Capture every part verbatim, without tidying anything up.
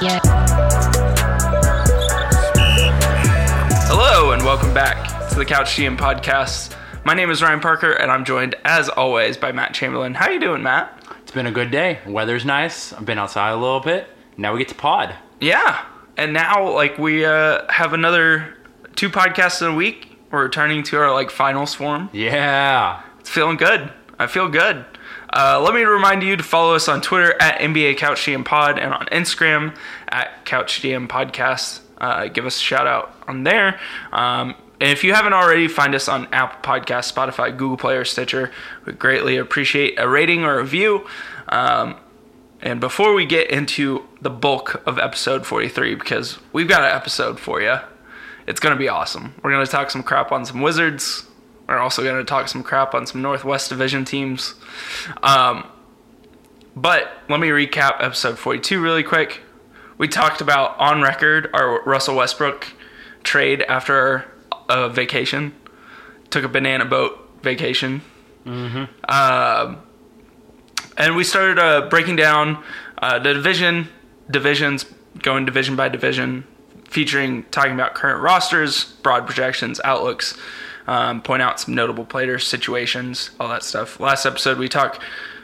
Yeah. Hello and welcome back to the Couch G M Podcast. My name is Ryan Parker and I'm joined as always by Matt Chamberlain. How you doing, Matt? It's been a good day. Weather's nice. I've been outside a little bit. Now we get to pod. Yeah. And now like we uh, have another two podcasts in a week. We're returning to our like finals form. Yeah. It's feeling good. I feel good. Uh, let me remind you to follow us on Twitter at N B A Couch G M Pod and on Instagram at Couch G M Podcast. Uh, give us a shout out on there. Um, and if you haven't already, find us on Apple Podcasts, Spotify, Google Play, or Stitcher. We greatly appreciate a rating or a review. Um, and before we get into the bulk of episode forty-three, because we've got an episode for you, it's going to be awesome. We're going to talk some crap on some Wizards. We're also going to talk some crap on some Northwest Division teams. Um, but let me recap episode forty-two really quick. We talked about, on record, our Russell Westbrook trade after our uh, vacation. Took a banana boat vacation. Mm-hmm. Uh, and we started uh, breaking down uh, the division, divisions, going division by division, featuring, talking about current rosters, broad projections, outlooks, Um, point out some notable players, situations, all that stuff. Last episode we talked,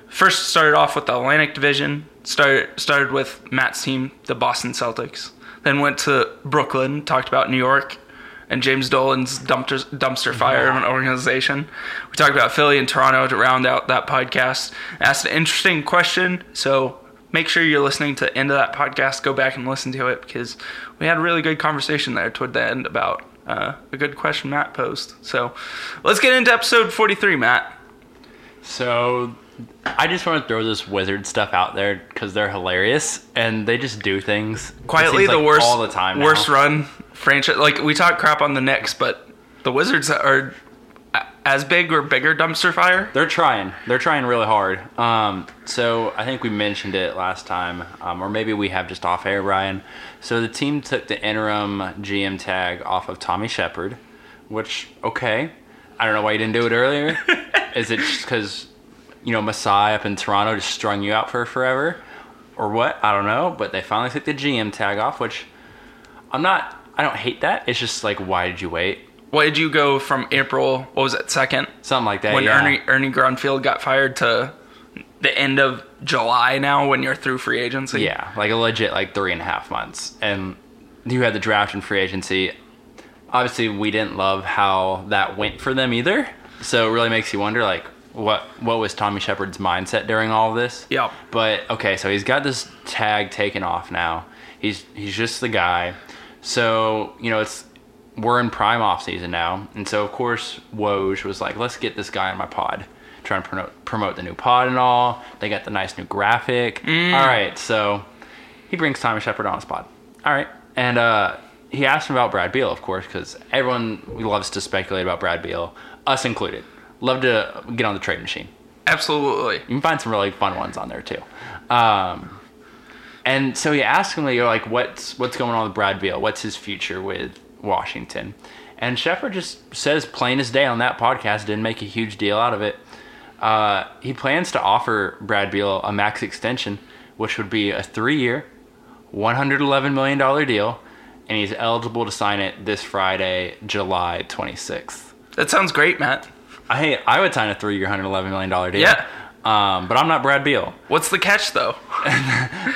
first started off with the Atlantic Division, started, started with Matt's team, the Boston Celtics, then went to Brooklyn, talked about New York and James Dolan's dumpster, dumpster fire of an organization. We talked about Philly and Toronto to round out that podcast. Asked an interesting question, so make sure you're listening to the end of that podcast. Go back and listen to it because we had a really good conversation there toward the end about Uh, a good question Matt posed. So let's get into episode forty-three, Matt. So I just want to throw this Wizard stuff out there because they're hilarious and they just do things quietly. The like worst all the time. Worst now. Run franchise. Like we talk crap on the Knicks, but the Wizards are as big or bigger dumpster fire. They're trying. They're trying really hard. Um, so I think we mentioned it last time, um, or maybe we have just off air, Ryan. So the team took the interim G M tag off of Tommy Shepherd, which, okay. I don't know why you didn't do it earlier. Is it just because, you know, Masai up in Toronto just strung you out for forever? Or what? I don't know. But they finally took the G M tag off, which I'm not, I don't hate that. It's just like, why did you wait? Why did you go from April, what was it, second? Something like that, when yeah. Ernie, Ernie Grunfeld got fired to the end of July now when you're through free agency. Yeah, like a legit like three and a half months. And you had the draft and free agency. Obviously, we didn't love how that went for them either. So it really makes you wonder, like, what what was Tommy Shepard's mindset during all of this? Yeah. But, okay, so he's got this tag taken off now. He's he's just the guy. So, you know, it's we're in prime offseason now. And so, of course, Woj was like, let's get this guy on my pod. Trying to promote, promote the new pod and all. They got the nice new graphic. Mm. All right, so he brings Tommy Shepherd on his pod. All right. And uh, he asked him about Brad Beal, of course, because everyone loves to speculate about Brad Beal, us included. Love to get on the trade machine. Absolutely. You can find some really fun ones on there, too. Um, and so he asked him, like, what's, what's going on with Brad Beal? What's his future with Washington? And Shepherd just says plain as day on that podcast, didn't make a huge deal out of it. Uh, he plans to offer Brad Beal a max extension, which would be a three-year, one hundred eleven million dollars deal, and he's eligible to sign it this Friday, July twenty-sixth. That sounds great, Matt. I I would sign a three-year, one hundred eleven million dollars deal. Yeah. Um, but I'm not Brad Beal. What's the catch, though?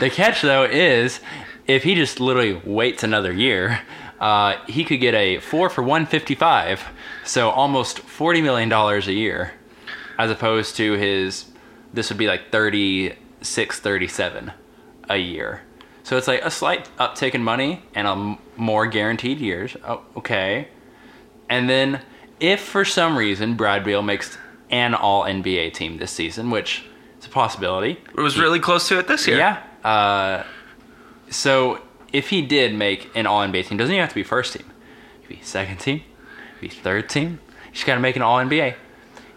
The catch, though, is if he just literally waits another year, uh, he could get a four for one fifty-five, so almost forty million dollars a year. As opposed to his, this would be like thirty-six, thirty-seven a year. So it's like a slight uptick in money and a more guaranteed years. Oh, okay. And then if for some reason Brad Beal makes an all-N B A team this season, which is a possibility. It was he, really close to it this year. Yeah. Uh, so if he did make an all-N B A team, doesn't even have to be first team. It could be second team. It could be third team. You just got to make an all-N B A.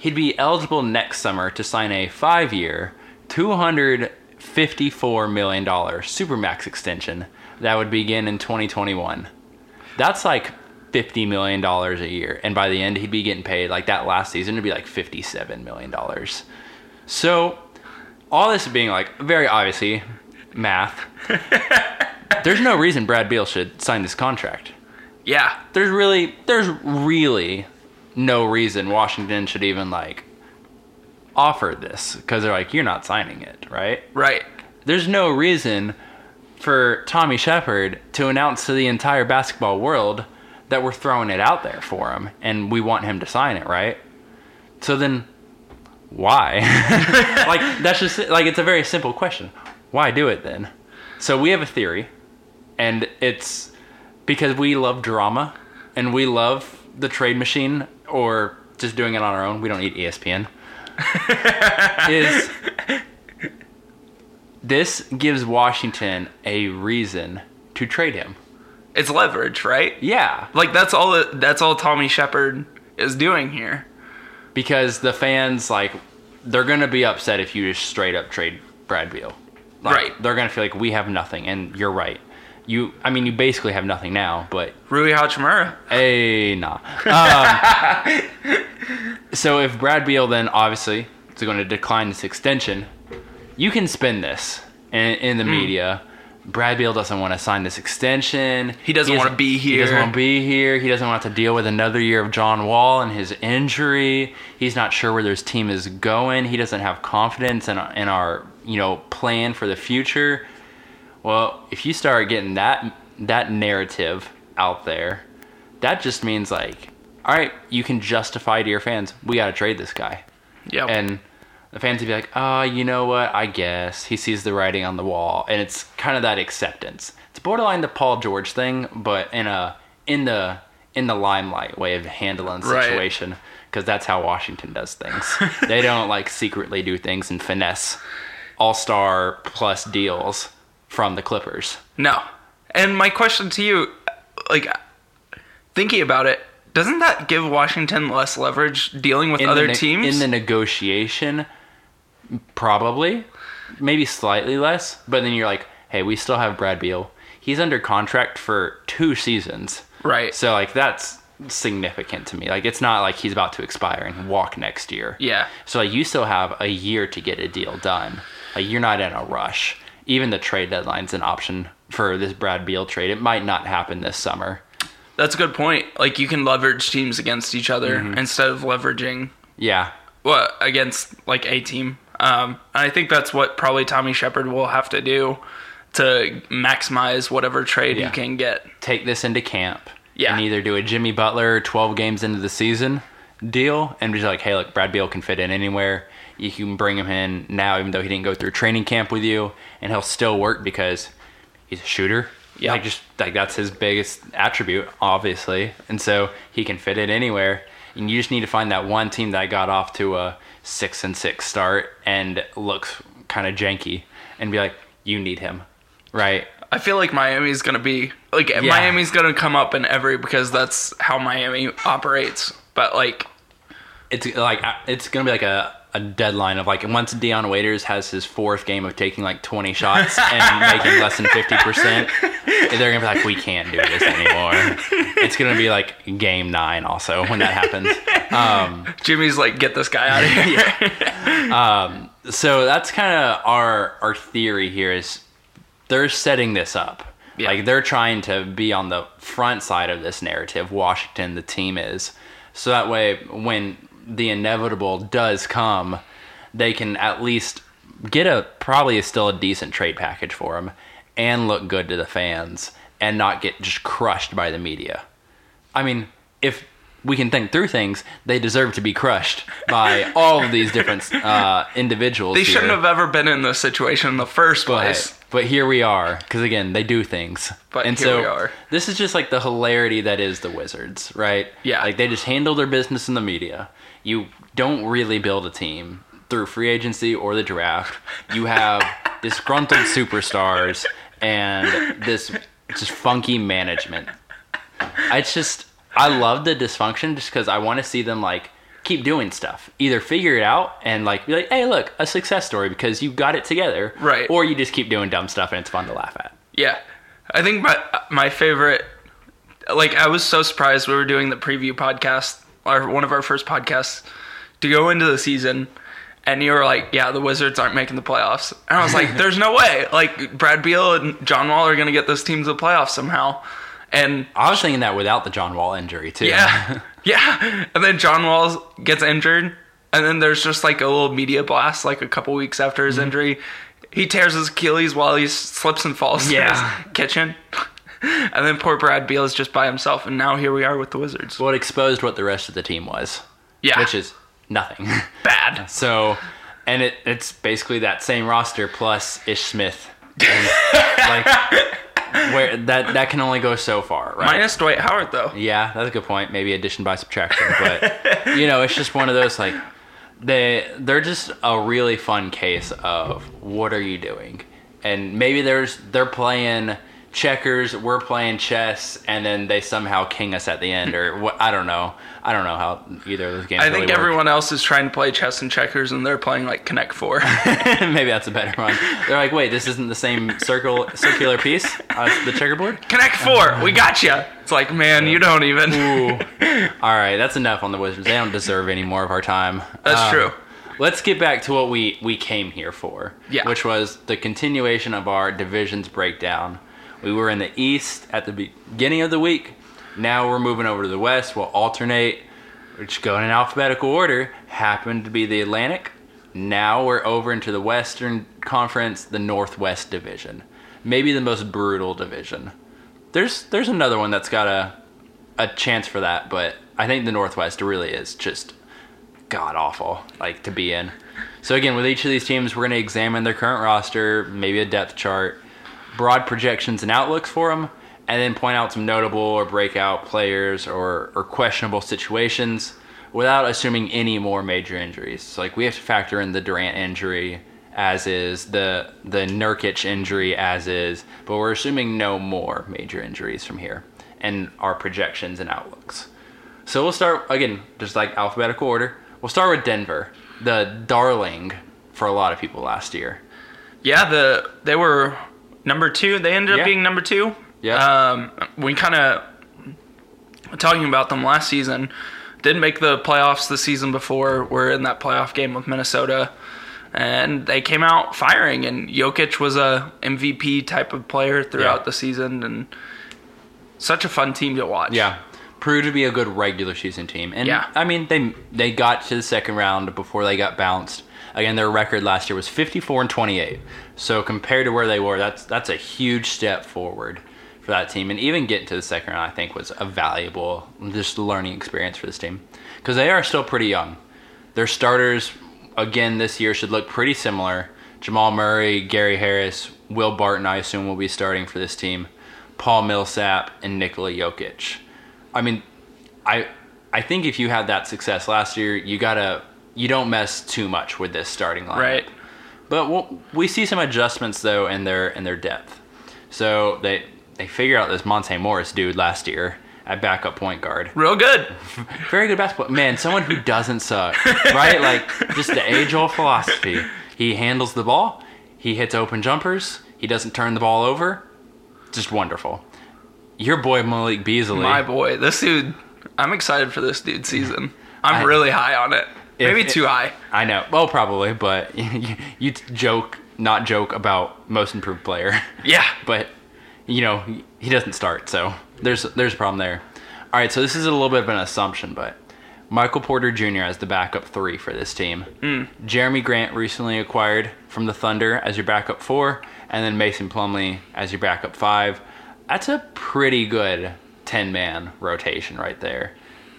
He'd be eligible next summer to sign a five-year, two hundred fifty-four million dollars Supermax extension that would begin in twenty twenty-one. That's like fifty million dollars a year. And by the end, he'd be getting paid, like that last season, it'd be like fifty-seven million dollars. So all this being like, very obviously, math. There's no reason Brad Beal should sign this contract. Yeah. There's really, there's really no reason Washington should even, like, offer this. Because they're like, you're not signing it, right? Right. There's no reason for Tommy Shepherd to announce to the entire basketball world that we're throwing it out there for him and we want him to sign it, right? So then, why? Like, that's just, like, it's a very simple question. Why do it then? So we have a theory, and it's because we love drama and we love the trade machine, or just doing it on our own. We don't need E S P N. Is this gives Washington a reason to trade him. It's leverage, right? Yeah. Like, that's all that's all Tommy Shepherd is doing here. Because the fans, like, they're going to be upset if you just straight up trade Brad Beal. Like, right. They're going to feel like we have nothing, and you're right. You, I mean, you basically have nothing now, but... Rui Hachimura. Hey, nah. Um, so if Brad Beal then, obviously, is going to decline this extension, you can spin this in, in the mm. media. Brad Beal doesn't want to sign this extension. He doesn't, he doesn't want to be here. He doesn't want to be here. He doesn't want to deal with another year of John Wall and his injury. He's not sure where his team is going. He doesn't have confidence in, in our, you know, plan for the future. Well, if you start getting that that narrative out there, that just means, like, all right, you can justify to your fans, we got to trade this guy. Yeah. And the fans would be like, oh, you know what? I guess he sees the writing on the wall. And it's kind of that acceptance. It's borderline the Paul George thing, but in a in the in the limelight way of handling the situation, because right. that's how Washington does things. They don't, like, secretly do things and finesse all-star plus deals from the Clippers. No. And my question to you, like, thinking about it, doesn't that give Washington less leverage dealing with in other ne- teams? In the negotiation, probably. Maybe slightly less. But then you're like, hey, we still have Brad Beal. He's under contract for two seasons. Right. So, like, that's significant to me. Like, it's not like he's about to expire and walk next year. Yeah. So, like, you still have a year to get a deal done. Like, you're not in a rush. Even the trade deadline's an option for this Brad Beal trade. It might not happen this summer. That's a good point. Like, you can leverage teams against each other mm-hmm. instead of leveraging yeah, well, against, like, a team. Um, and I think that's what probably Tommy Shepherd will have to do to maximize whatever trade yeah. he can get. Take this into camp yeah. and either do a Jimmy Butler twelve games into the season deal and be like, hey, look, Brad Beal can fit in anywhere. You can bring him in now even though he didn't go through training camp with you, and he'll still work because he's a shooter. Yeah, like, just like that's his biggest attribute, obviously, and so he can fit it anywhere. And you just need to find that one team that got off to a six and six start and looks kind of janky, and be like, you need him, right? I feel like Miami's gonna be like yeah. Miami's gonna come up in every because that's how Miami operates. But like, it's like it's gonna be like a. a deadline of like once Dion Waiters has his fourth game of taking like twenty shots and making less than fifty percent, they're gonna be like, we can't do this anymore. It's gonna be like game nine also when that happens. Um, Jimmy's like, get this guy out of here. Yeah. Um, so that's kind of our, our theory here is they're setting this up. Yeah. Like they're trying to be on the front side of this narrative. Washington, the team is. So that way when the inevitable does come, they can at least get a probably still a decent trade package for him and look good to the fans and not get just crushed by the media. I mean, if we can think through things, they deserve to be crushed by all of these different uh, individuals. They shouldn't here. have ever been in this situation in the first but, place. But here we are, because again, they do things. But and here so, we are. This is just like the hilarity that is the Wizards, right? Yeah. Like they just handle their business in the media. You don't really build a team through free agency or the draft. You have disgruntled superstars and this just funky management. It's just, I love the dysfunction just because I want to see them like keep doing stuff. Either figure it out and like be like, hey, look, a success story because you got it together. Right. Or you just keep doing dumb stuff and it's fun to laugh at. Yeah. I think my my favorite, like I was so surprised we were doing the preview podcast, our, one of our first podcasts, to go into the season, And you were like, yeah, the Wizards aren't making the playoffs. And I was like, there's no way. Like, Brad Beal and John Wall are going to get those teams to the playoffs somehow. And I was thinking that without the John Wall injury, too. Yeah. Yeah. And then John Wall gets injured. And then there's just like a little media blast, like a couple weeks after his mm-hmm. injury. He tears his Achilles while he slips and falls yeah. in his kitchen. And then poor Brad Beal is just by himself. And now here we are with the Wizards. Well, it exposed what the rest of the team was. Yeah. Which is nothing. Bad. So, and it it's basically that same roster plus Ish Smith. And like, where that that can only go so far, right? Minus Dwight Howard, though. Yeah, that's a good point. Maybe addition by subtraction. But, you know, it's just one of those, like, they, they're just a really fun case of what are you doing? And maybe there's they're playing checkers, we're playing chess, and then they somehow king us at the end, or what? I don't know. I don't know how either of those games I really think work. Everyone else is trying to play chess and checkers, and they're playing, like, Connect Four. Maybe that's a better one. They're like, wait, this isn't the same circle, circular piece on the checkerboard? Connect Four! We got you. It's like, man, you don't even. Ooh. All right, that's enough on the Wizards. They don't deserve any more of our time. That's um, true. Let's get back to what we, we came here for, yeah. which was the continuation of our divisions breakdown. We were in the East at the beginning of the week. Now we're moving over to the West. We'll alternate. We're just going in alphabetical order. Happened to be the Atlantic. Now we're over into the Western Conference, the Northwest Division. Maybe the most brutal division. There's there's another one that's got a, a chance for that, but I think the Northwest really is just god-awful like to be in. So again, with each of these teams, we're going to examine their current roster, maybe a depth chart, broad projections and outlooks for them, and then point out some notable or breakout players or, or questionable situations without assuming any more major injuries. So, like, we have to factor in the Durant injury as is, the the Nurkic injury as is, but we're assuming no more major injuries from here and our projections and outlooks. So we'll start, again, just like alphabetical order. We'll start with Denver, the darling for a lot of people last year. Yeah, the they were... Number two, they ended up yeah. being number two. Yeah. Um, we kind of, talking about them last season, didn't make the playoffs the season before. We're in that playoff game with Minnesota, and they came out firing, and Jokic was a M V P type of player throughout yeah. the season, and such a fun team to watch. Yeah. Proved to be a good regular season team. And, yeah. I mean, they they got to the second round before they got bounced. Again, their record last year was fifty-four and twenty-eight. So compared to where they were, that's that's a huge step forward for that team. And even getting to the second round, I think, was a valuable just learning experience for this team because they are still pretty young. Their starters, again, this year should look pretty similar. Jamal Murray, Gary Harris, Will Barton, I assume, will be starting for this team. Paul Millsap and Nikola Jokic. I mean, I I think if you had that success last year, you gotta. You don't mess too much with this starting lineup. Right. But we'll, we see some adjustments, though, in their in their depth. So they they figure out this Monte Morris dude last year at backup point guard. Real good. Very good basketball. Man, someone who doesn't suck, right? Like, just the age-old philosophy. He handles the ball. He hits open jumpers. He doesn't turn the ball over. Just wonderful. Your boy, Malik Beasley. My boy. This dude, I'm excited for this dude's season. I'm I, really high on it. If, Maybe too high. I know. Well, probably, but you, you joke, not joke about most improved player. Yeah. But, you know, he doesn't start, so there's there's a problem there. All right, so this is a little bit of an assumption, but Michael Porter Junior as the backup three for this team. Mm. Jeremy Grant recently acquired from the Thunder as your backup four, and then Mason Plumlee as your backup five. That's a pretty good ten-man rotation right there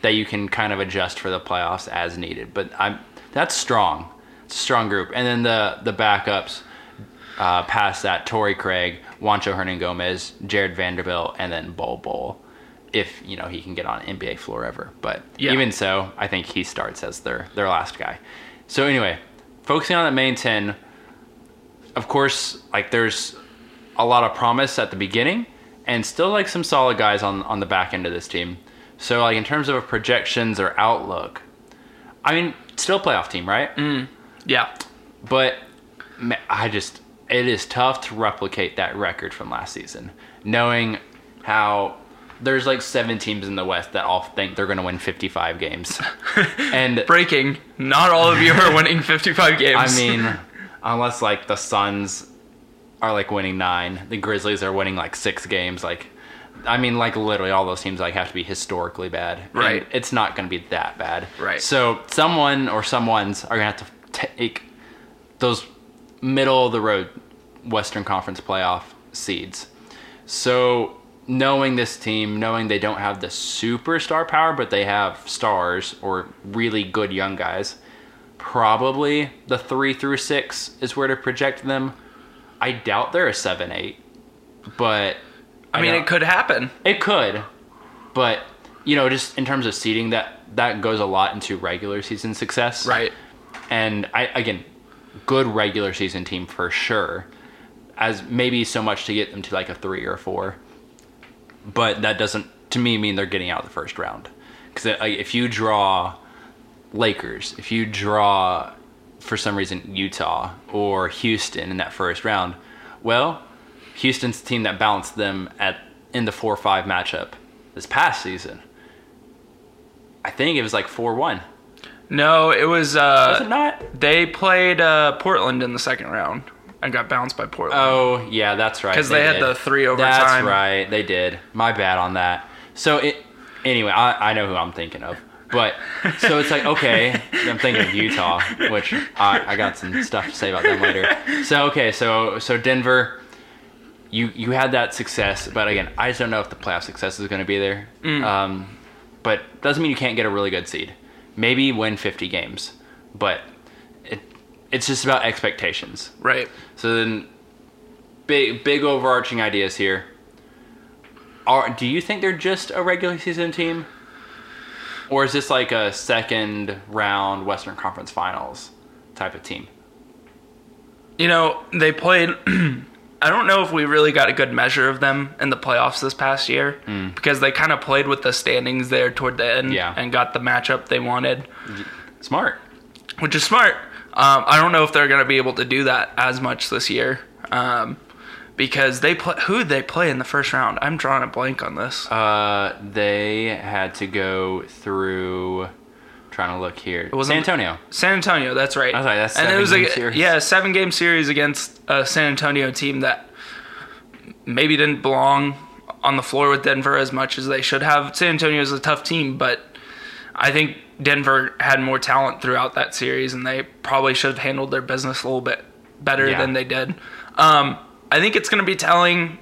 that you can kind of adjust for the playoffs as needed. But I'm that's strong. It's a strong group. And then the the backups uh, past that, Torrey Craig, Juancho Hernan-Gomez, Jared Vanderbilt, and then Bol Bol, if, you know, he can get on an N B A floor ever. But yeah. even so, I think he starts as their, their last guy. So anyway, focusing on that main ten, of course, like, there's a lot of promise at the beginning and still, like, some solid guys on, on the back end of this team. So, like, in terms of projections or outlook, I mean, still playoff team, right? Mm, yeah. But I just, it is tough to replicate that record from last season, knowing how there's like seven teams in the West that all think they're going to win fifty-five games. And breaking, not all of you are winning fifty-five games. I mean, unless like the Suns are like winning nine, the Grizzlies are winning like six games. Like, I mean, like literally all those teams like have to be historically bad. Right. And it's not going to be that bad. Right. So someone or someone's are going to have to take those middle of the road Western Conference playoff seeds. So knowing this team, knowing they don't have the superstar power, but they have stars or really good young guys, probably the three through six is where to project them. I doubt they're a seven, eight, but I, I mean, it could happen. It could, but you know, just in terms of seeding, that, that goes a lot into regular season success. Right. And I, again, good regular season team for sure, as maybe so much to get them to like a three or a four. But that doesn't, to me, mean they're getting out of the first round. Because if you draw Lakers, if you draw, for some reason, Utah or Houston in that first round, well, Houston's the team that bounced them at in the four five matchup this past season. I think it was like four one. No, it was... Uh, was it not? They played uh, Portland in the second round and got bounced by Portland. Oh, yeah, that's right. Because they, they had did. the three overtime. That's right, they did. My bad on that. So, it, anyway, I, I know who I'm thinking of. But, so it's like, okay, I'm thinking of Utah, which I, I got some stuff to say about them later. So, okay, so so Denver, you, you had that success. But, again, I just don't know if the playoff success is going to be there. Mm. Um, but doesn't mean you can't get a really good seed. Maybe win fifty games. But... it's just about expectations. Right. So then, big big overarching ideas here. Are, do you think they're just a regular season team? Or is this like a second round Western Conference Finals type of team? You know, they played... I don't know if we really got a good measure of them in the playoffs this past year. Mm. Because they kind of played with the standings there toward the end. Yeah. And got the matchup they wanted. Smart. Which is smart. Um, I don't know if they're going to be able to do that as much this year, um, because they play, who did they play in the first round? I'm drawing a blank on this. Uh, they had to go through. Trying to look here. It was San Antonio. San Antonio, that's right. I was like, that's seven and it was game a, series. Yeah, a seven game series against a San Antonio team that maybe didn't belong on the floor with Denver as much as they should have. San Antonio is a tough team, but I think Denver had more talent throughout that series, and they probably should have handled their business a little bit better yeah. than they did. Um, I think it's going to be telling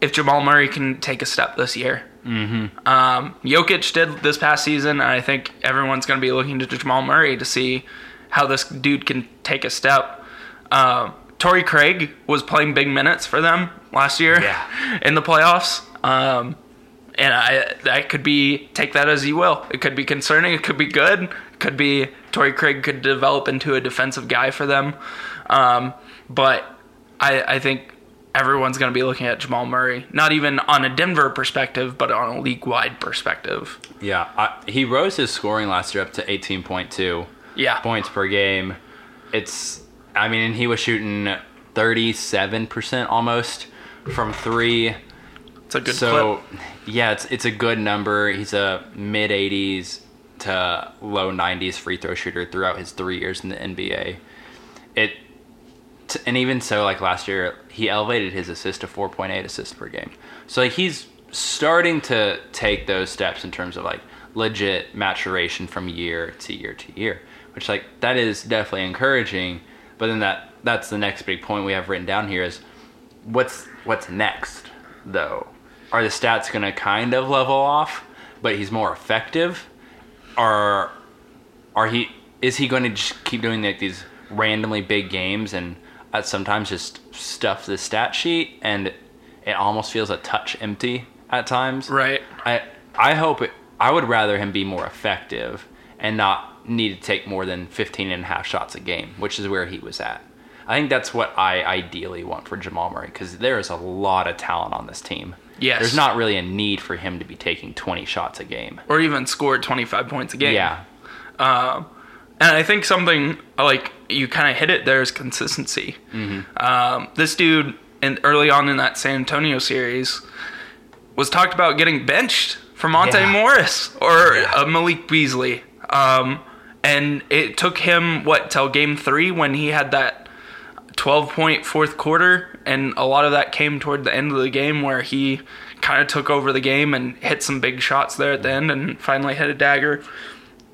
if Jamal Murray can take a step this year. Mm-hmm. Um, Jokic did this past season, and I think everyone's going to be looking to Jamal Murray to see how this dude can take a step. Uh, Torrey Craig was playing big minutes for them last year yeah. in the playoffs. Um, And I, I could be, take that as you will. It could be concerning. It could be good. It could be Torrey Craig could develop into a defensive guy for them. Um, but I, I think everyone's going to be looking at Jamal Murray, not even on a Denver perspective, but on a league-wide perspective. Yeah. I, he rose his scoring last year up to eighteen point two yeah. points per game. It's, I mean, he was shooting thirty-seven percent almost from three. It's a good so, clip. Yeah, it's it's a good number. He's a mid-eighties to low-nineties free throw shooter throughout his three years in the N B A. It t- And even so, like last year, he elevated his assist to four point eight assists per game. So like, he's starting to take those steps in terms of like legit maturation from year to year to year, which like that is definitely encouraging. But then that that's the next big point we have written down here is what's what's next, though? Are the stats going to kind of level off, but he's more effective? Are are he is he going to just keep doing like these randomly big games and sometimes just stuff the stat sheet and it almost feels a touch empty at times? Right. I I hope it, I would rather him be more effective and not need to take more than fifteen and a half shots a game, which is where he was at. I think that's what I ideally want for Jamal Murray because there is a lot of talent on this team. Yes. There's not really a need for him to be taking twenty shots a game. Or even score twenty-five points a game. Yeah. Uh, and I think something, like, you kind of hit it there is consistency. Mm-hmm. Um, this dude, in, early on in that San Antonio series, was talked about getting benched for Monte yeah. Morris or yeah. uh, Malik Beasley. Um, and it took him, what, till game three when he had that twelve-point fourth quarter, and a lot of that came toward the end of the game where he kind of took over the game and hit some big shots there at the end and finally hit a dagger.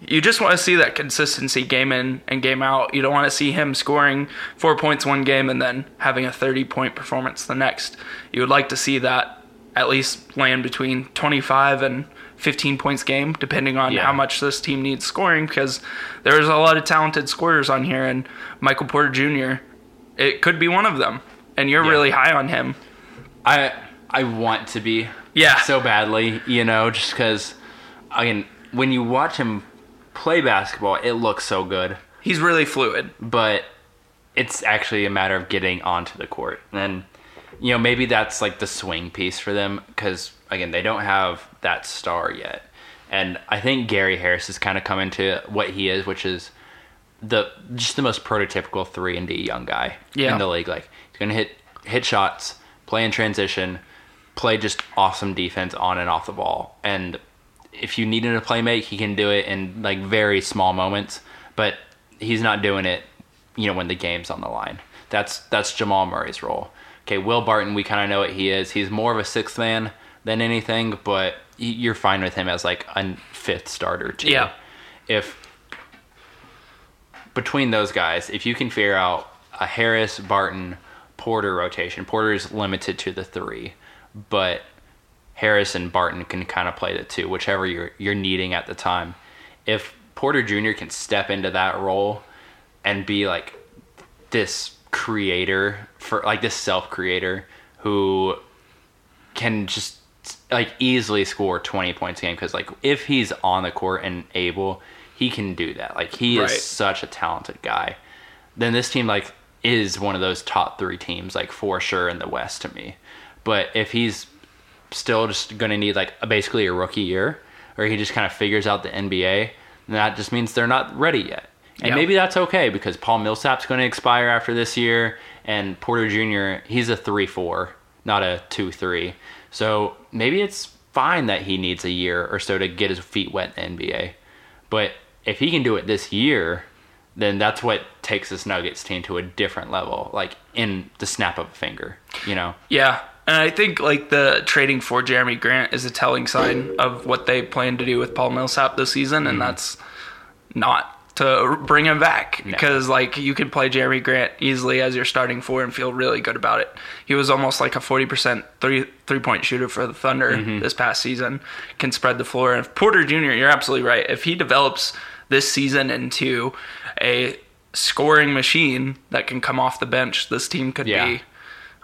You just want to see that consistency game in and game out. You don't want to see him scoring four points one game and then having a thirty-point performance the next. You would like to see that at least land between twenty-five and fifteen points game, depending on yeah. how much this team needs scoring, because there's a lot of talented scorers on here, and Michael Porter Junior, it could be one of them, and you're yeah. really high on him. I I want to be yeah. so badly, you know, just because, I mean, when you watch him play basketball, it looks so good. He's really fluid. But it's actually a matter of getting onto the court. And, you know, maybe that's like the swing piece for them because, again, they don't have that star yet. And I think Gary Harris has kind of come into what he is, which is the just the most prototypical three and D young guy yeah. in the league. Like, he's going to hit hit shots, play in transition, play just awesome defense on and off the ball. And if you need him to play make, he can do it in like very small moments, but he's not doing it, you know, when the game's on the line. That's that's Jamal Murray's role. Okay, Will Barton, we kind of know what he is. He's more of a sixth man than anything, but you're fine with him as like a fifth starter too. Yeah. If between those guys, if you can figure out a Harris, Barton, Porter rotation, Porter's limited to the three, but Harris and Barton can kind of play the two, whichever you're you're needing at the time. If Porter Junior can step into that role and be like this creator for like this self-creator who can just like easily score twenty points a game, because like if he's on the court and able, he can do that. Like he right. is such a talented guy. Then this team like is one of those top three teams like for sure in the West to me. But if he's still just going to need like a, basically a rookie year, or he just kind of figures out the N B A, and that just means they're not ready yet. And yep. maybe that's okay because Paul Millsap's going to expire after this year, and Porter Junior, he's a three four, not a two three. So maybe it's fine that he needs a year or so to get his feet wet in the N B A. But if he can do it this year, then that's what takes this Nuggets team to a different level, like in the snap of a finger, you know? Yeah. And I think like the trading for Jeremy Grant is a telling sign of what they plan to do with Paul Millsap this season, and mm-hmm. that's not to bring him back no. because like you can play Jeremy Grant easily as your starting four and feel really good about it. He was almost like a forty percent three three-point shooter for the Thunder mm-hmm. this past season, can spread the floor. And if Porter Junior, you're absolutely right. If he develops this season into a scoring machine that can come off the bench, this team could yeah. be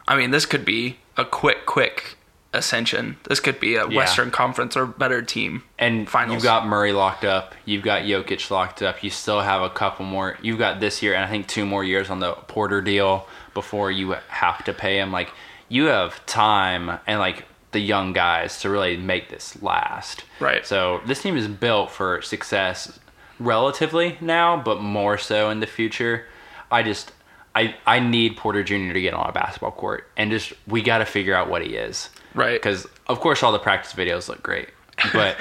I mean, this could be a quick, quick ascension. This could be a yeah. Western Conference or better team. And finals. You've got Murray locked up. You've got Jokic locked up. You still have a couple more. You've got this year and I think two more years on the Porter deal before you have to pay him. Like, you have time and, like, the young guys to really make this last. Right. So this team is built for success relatively now, but more so in the future. I just... I, I need Porter Junior to get on a basketball court, and just we got to figure out what he is. Right. Because, of course, all the practice videos look great. But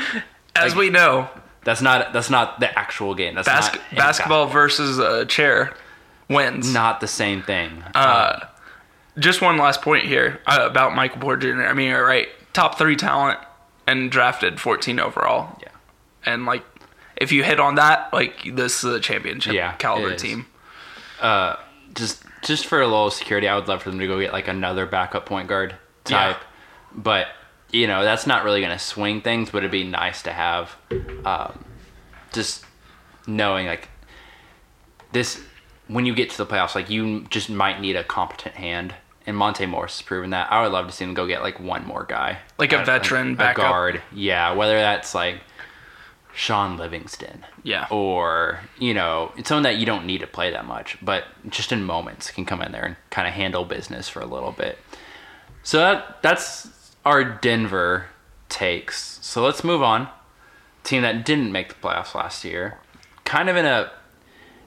as like, we know, that's not that's not the actual game. That's bas- not basketball versus a chair wins. Not the same thing. Uh, um, just one last point here uh, about Michael Porter Junior I mean, you're right. Top three talent and drafted fourteen overall. Yeah. And, like, if you hit on that, like, this is a championship yeah, caliber team. Uh Just just for a little security, I would love for them to go get like another backup point guard type. Yeah. But, you know, that's not really going to swing things, but it'd be nice to have um, just knowing like this, when you get to the playoffs, like you just might need a competent hand. And Monte Morris has proven that. I would love to see them go get like one more guy. Like a veteran backup. A guard. Yeah, whether that's like Sean Livingston, yeah, or you know, it's someone that you don't need to play that much, but just in moments can come in there and kind of handle business for a little bit. So that that's our Denver takes. So let's move on. Team that didn't make the playoffs last year, kind of in a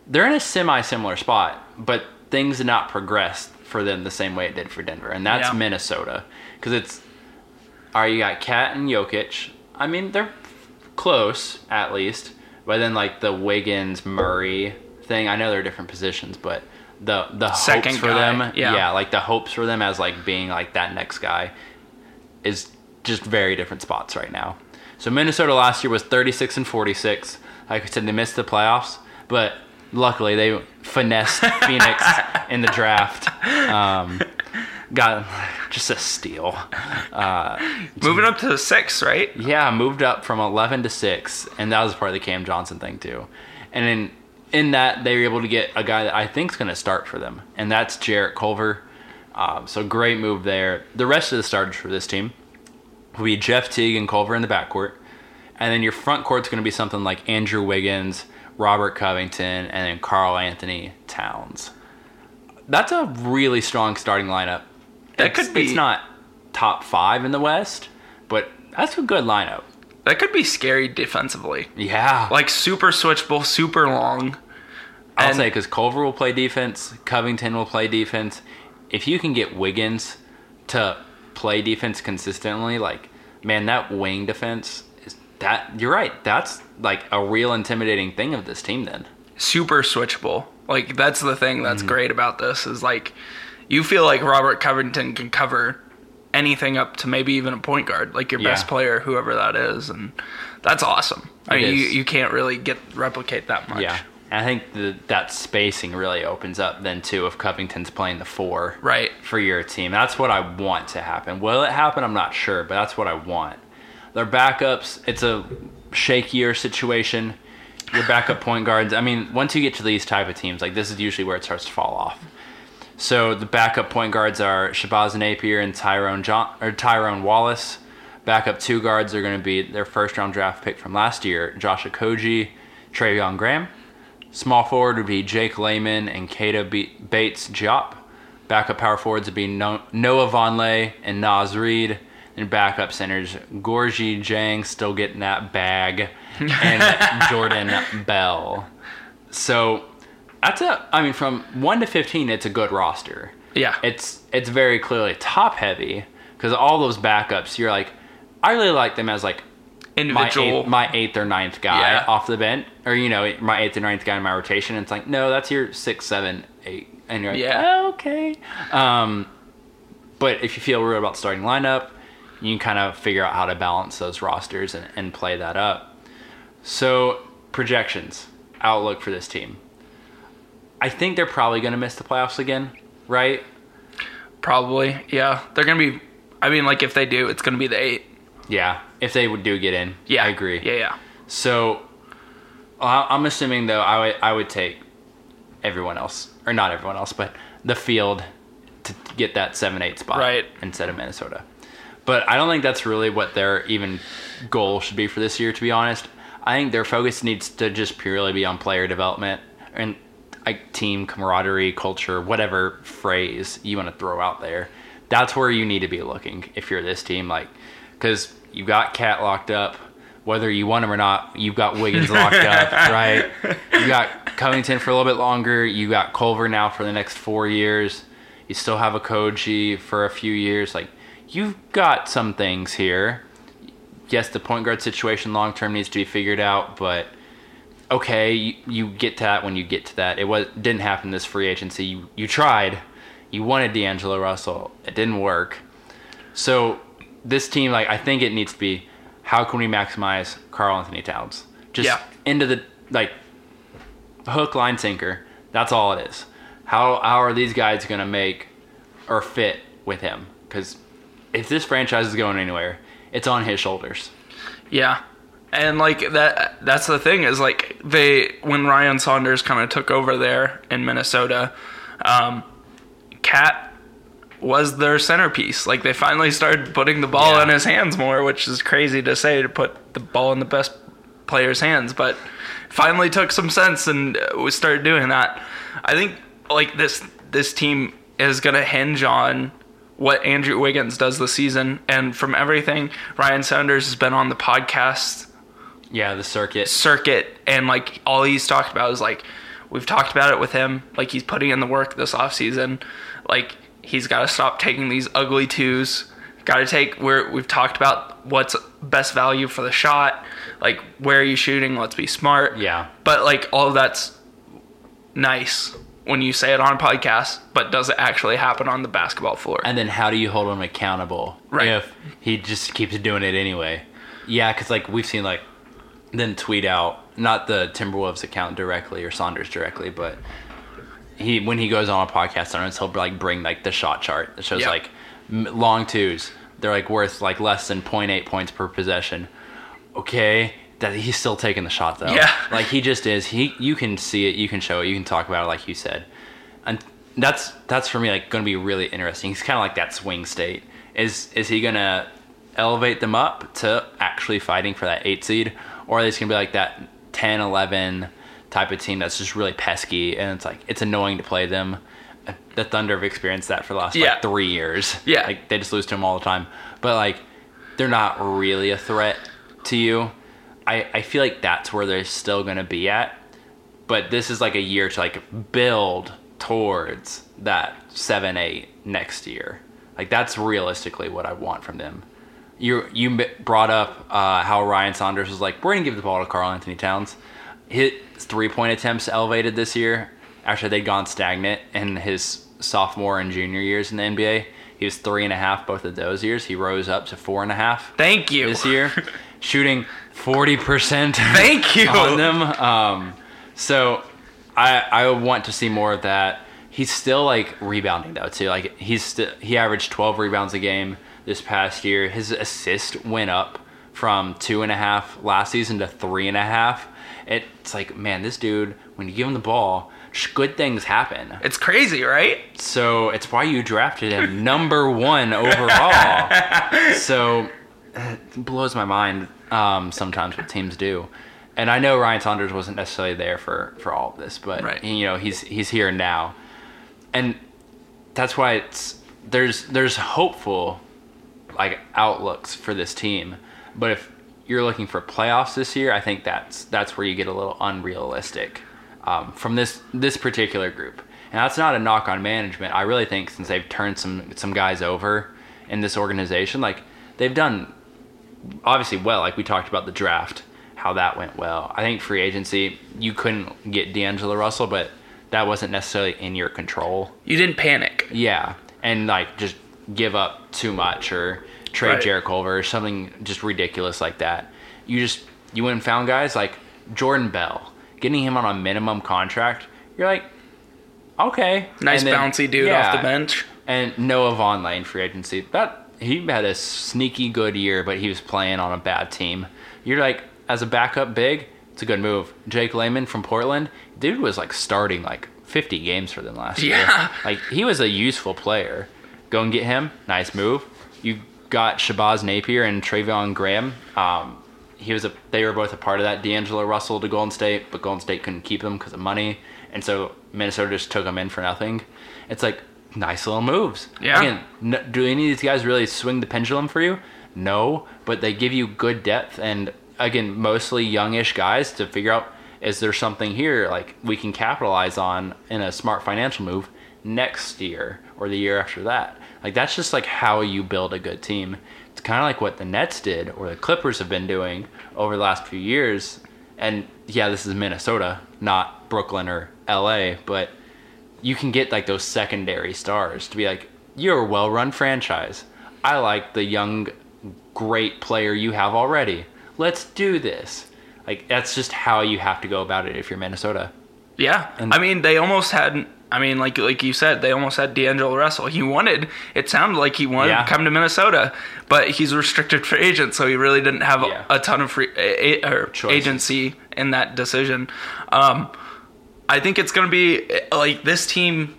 they're in a semi-similar spot, but things did not progress for them the same way it did for Denver, and that's yeah. Minnesota, because it's All right, you got Cat and Jokic. I mean, they're close, at least. But then, like, the Wiggins-Murray thing, I know they're different positions, but the the Second hopes for guy. them, yeah. yeah, like, the hopes for them as, like, being, like, that next guy is just very different spots right now. So Minnesota last year was thirty-six and forty-six. Like I said, they missed the playoffs, but luckily they finessed Phoenix in the draft. Um, got just a steal. Uh, Moving up to six, right? Yeah, moved up from eleven to six, and that was part of the Cam Johnson thing too. And in in that, they were able to get a guy that I think is going to start for them, and that's Jarrett Culver. Um, so great move there. The rest of the starters for this team will be Jeff Teague and Culver in the backcourt. And then your front court's going to be something like Andrew Wiggins, Robert Covington, and then Carl Anthony Towns. That's a really strong starting lineup. That it's, could be. It's not top five in the West, but that's a good lineup. That could be scary defensively. Yeah. Like super switchable, super long. I'll and, say because Culver will play defense, Covington will play defense. If you can get Wiggins to play defense consistently, like, man, that wing defense... That, you're right. That's like a real intimidating thing of this team then. Super switchable. Like that's the thing that's mm-hmm. great about this is like you feel like Robert Covington can cover anything up to maybe even a point guard, like your yeah. best player, whoever that is. And that's awesome. I it mean, you, you can't really get replicate that much. Yeah. And I think the, that spacing really opens up then too if Covington's playing the four right. for your team. That's what I want to happen. Will it happen? I'm not sure, but that's what I want. Their backups, it's a shakier situation. Your backup point guards, I mean, once you get to these type of teams, like this is usually where it starts to fall off. So the backup point guards are Shabazz Napier and Tyrone John or Tyrone Wallace. Backup two guards are going to be their first round draft pick from last year, Josh Okogie, Treveon Graham. Small forward would be Jake Layman and Keita B- Bates Diop. Backup power forwards would be no- Noah Vonleh and Naz Reid. And backup centers, Gorgie Jang still getting that bag, and Jordan Bell. So that's a, I mean, from one to fifteen, it's a good roster. Yeah. It's it's very clearly top-heavy, because all those backups, you're like, I really like them as, like, individual. My, eight, my eighth or ninth guy yeah. off the bench, or, you know, my eighth or ninth guy in my rotation. And it's like, no, that's your six, seven, eight. And you're like, yeah. oh, okay. Um, but if you feel real about starting lineup, you can kind of figure out how to balance those rosters and, and play that up. So projections, outlook for this team. I think they're probably going to miss the playoffs again, right? Probably, yeah. They're going to be, I mean, like if they do, it's going to be the eight. Yeah, if they do get in. Yeah. I agree. Yeah, yeah. So I'm assuming, though, I would, I would take everyone else, or not everyone else, but the field to get that seven eight spot right. instead of Minnesota. But I don't think that's really what their even goal should be for this year, to be honest. I think their focus needs to just purely be on player development and like team camaraderie, culture, whatever phrase you want to throw out there. That's where you need to be looking if you're this team. Like, because you got Cat locked up, whether you want him or not. You've got Wiggins locked up, right? You got Covington for a little bit longer. You got Culver now for the next four years. You still have Okogie for a few years, like. You've got some things here. Yes, the point guard situation long-term needs to be figured out, but okay, you, you get to that when you get to that. It was, didn't happen this free agency. You, you tried. You wanted D'Angelo Russell. It didn't work. So this team, like, I think it needs to be, how can we maximize Carl Anthony Towns? Just yeah. into the, like, hook, line, sinker. That's all it is. How, how are these guys going to make or fit with him? Because... if this franchise is going anywhere, it's on his shoulders. Yeah. And, like, that that's the thing is, like, they when Ryan Saunders kind of took over there in Minnesota, um, Cat was their centerpiece. Like, they finally started putting the ball yeah. in his hands more, which is crazy to say, to put the ball in the best player's hands. But finally took some sense and we started doing that. I think, like, this this team is going to hinge on what Andrew Wiggins does this season. And from everything, Ryan Saunders has been on the podcast. Yeah, the circuit. Circuit. And, like, all he's talked about is, like, we've talked about it with him. Like, he's putting in the work this offseason. Like, he's got to stop taking these ugly twos. got to take where we've talked about what's best value for the shot, like where are you shooting, let's be smart. Yeah. But like all of that's nice when you say it on a podcast, but does it actually happen on the basketball floor? And then how do you hold him accountable, right, if he just keeps doing it anyway? Yeah, because like we've seen like then tweet out, not the Timberwolves account directly or Saunders directly, but he when he goes on a podcast, I know he'll like bring like the shot chart that shows yep. like long twos. They're like worth like less than zero point eight points per possession. Okay, that he's still taking the shot though. Yeah, like he just is. He you can see it, you can show it, you can talk about it, like you said. And that's that's for me like going to be really interesting. He's kind of like that swing state. Is is he gonna elevate them up to actually fighting for that eight seed, or are they just gonna be like that ten eleven type of team that's just really pesky and it's like it's annoying to play them? The Thunder have experienced that for the last yeah. like three years. Yeah, like they just lose to them all the time. But like, they're not really a threat to you. I, I feel like that's where they're still going to be at. But this is like a year to like build towards that seven eight next year. Like that's realistically what I want from them. You you brought up uh, how Ryan Saunders was like, we're going to give the ball to Carl Anthony Towns. His three point attempts elevated this year. After they'd gone stagnant in his sophomore and junior years in the N B A, he was three and a half both of those years. He rose up to four and a half. Thank you. This year, shooting forty percent. Thank you on them. Um, so I I want to see more of that. He's still like rebounding though too. Like he's st- he averaged twelve rebounds a game this past year. His assist went up from two and a half last season to three and a half. It's like, man, this dude, when you give him the ball, good things happen. It's crazy, right? So it's why you drafted him number one overall. So it blows my mind um, sometimes what teams do. And I know Ryan Saunders wasn't necessarily there for, for all of this, but right. you know he's he's here now, and that's why it's there's there's hopeful like outlooks for this team. But if you're looking for playoffs this year, I think that's that's where you get a little unrealistic. Um, from this this particular group. And that's not a knock on management. I really think since they've turned some some guys over in this organization, like they've done obviously well. Like we talked about the draft, how that went well. I think free agency, you couldn't get D'Angelo Russell, but that wasn't necessarily in your control. You didn't panic. Yeah. And like just give up too much or trade right. Jarrett Culver or something just ridiculous like that. You just you went and found guys like Jordan Bell. Getting him on a minimum contract, you're like, okay, nice then, bouncy dude yeah. off the bench. And Noah Vonleh in free agency, that he had a sneaky good year, but he was playing on a bad team. You're like, as a backup big, it's a good move. Jake Layman from Portland, dude was like starting like fifty games for them last yeah. year. Like he was a useful player. Go and get him, nice move. You got Shabazz Napier and Treveon Graham. Um, He was a. They were both a part of that. D'Angelo Russell to Golden State, but Golden State couldn't keep him because of money, and so Minnesota just took him in for nothing. It's like nice little moves. Yeah. Again, no, do any of these guys really swing the pendulum for you? No, but they give you good depth, and again, mostly youngish guys to figure out is there something here like we can capitalize on in a smart financial move next year or the year after that. Like that's just like how you build a good team. It's kind of like what the Nets did or the Clippers have been doing over the last few years. And yeah, this is Minnesota, not Brooklyn or L A, but you can get like those secondary stars to be like, you're a well-run franchise. I like the young, great player you have already. Let's do this. Like, that's just how you have to go about it if you're Minnesota. Yeah. And I mean, they almost had... I mean, like like you said, they almost had D'Angelo Russell. He wanted, it sounded like he wanted yeah. to come to Minnesota, but he's a restricted free agent, so he really didn't have yeah. a, a ton of free a, a, or agency in that decision. Um, I think it's going to be, like, this team,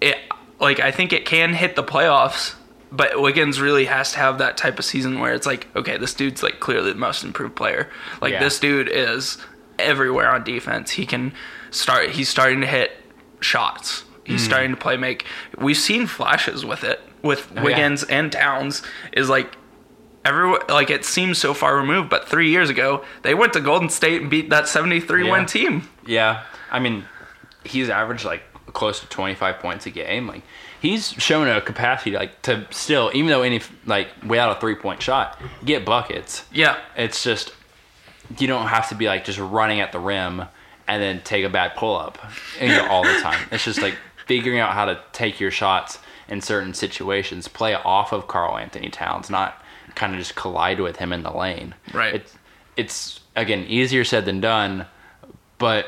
it, like, I think it can hit the playoffs, but Wiggins really has to have that type of season where it's like, okay, this dude's, like, clearly the most improved player. Like, yeah. this dude is everywhere on defense. He can start, he's starting to hit shots. He's mm. starting to play make. We've seen flashes with it with oh, Wiggins yeah. and Towns. Is like everyone like it seems so far removed, but three years ago they went to Golden State and beat that seventy-three yeah. win team. Yeah, I mean, he's averaged like close to twenty-five points a game. Like, he's shown a capacity like to still, even though any like without a three-point shot, get buckets. Yeah, it's just you don't have to be like just running at the rim and then take a bad pull-up, you know, all the time. It's just like figuring out how to take your shots in certain situations, play off of Carl Anthony Towns, not kind of just collide with him in the lane. Right. It's, it's again, easier said than done, but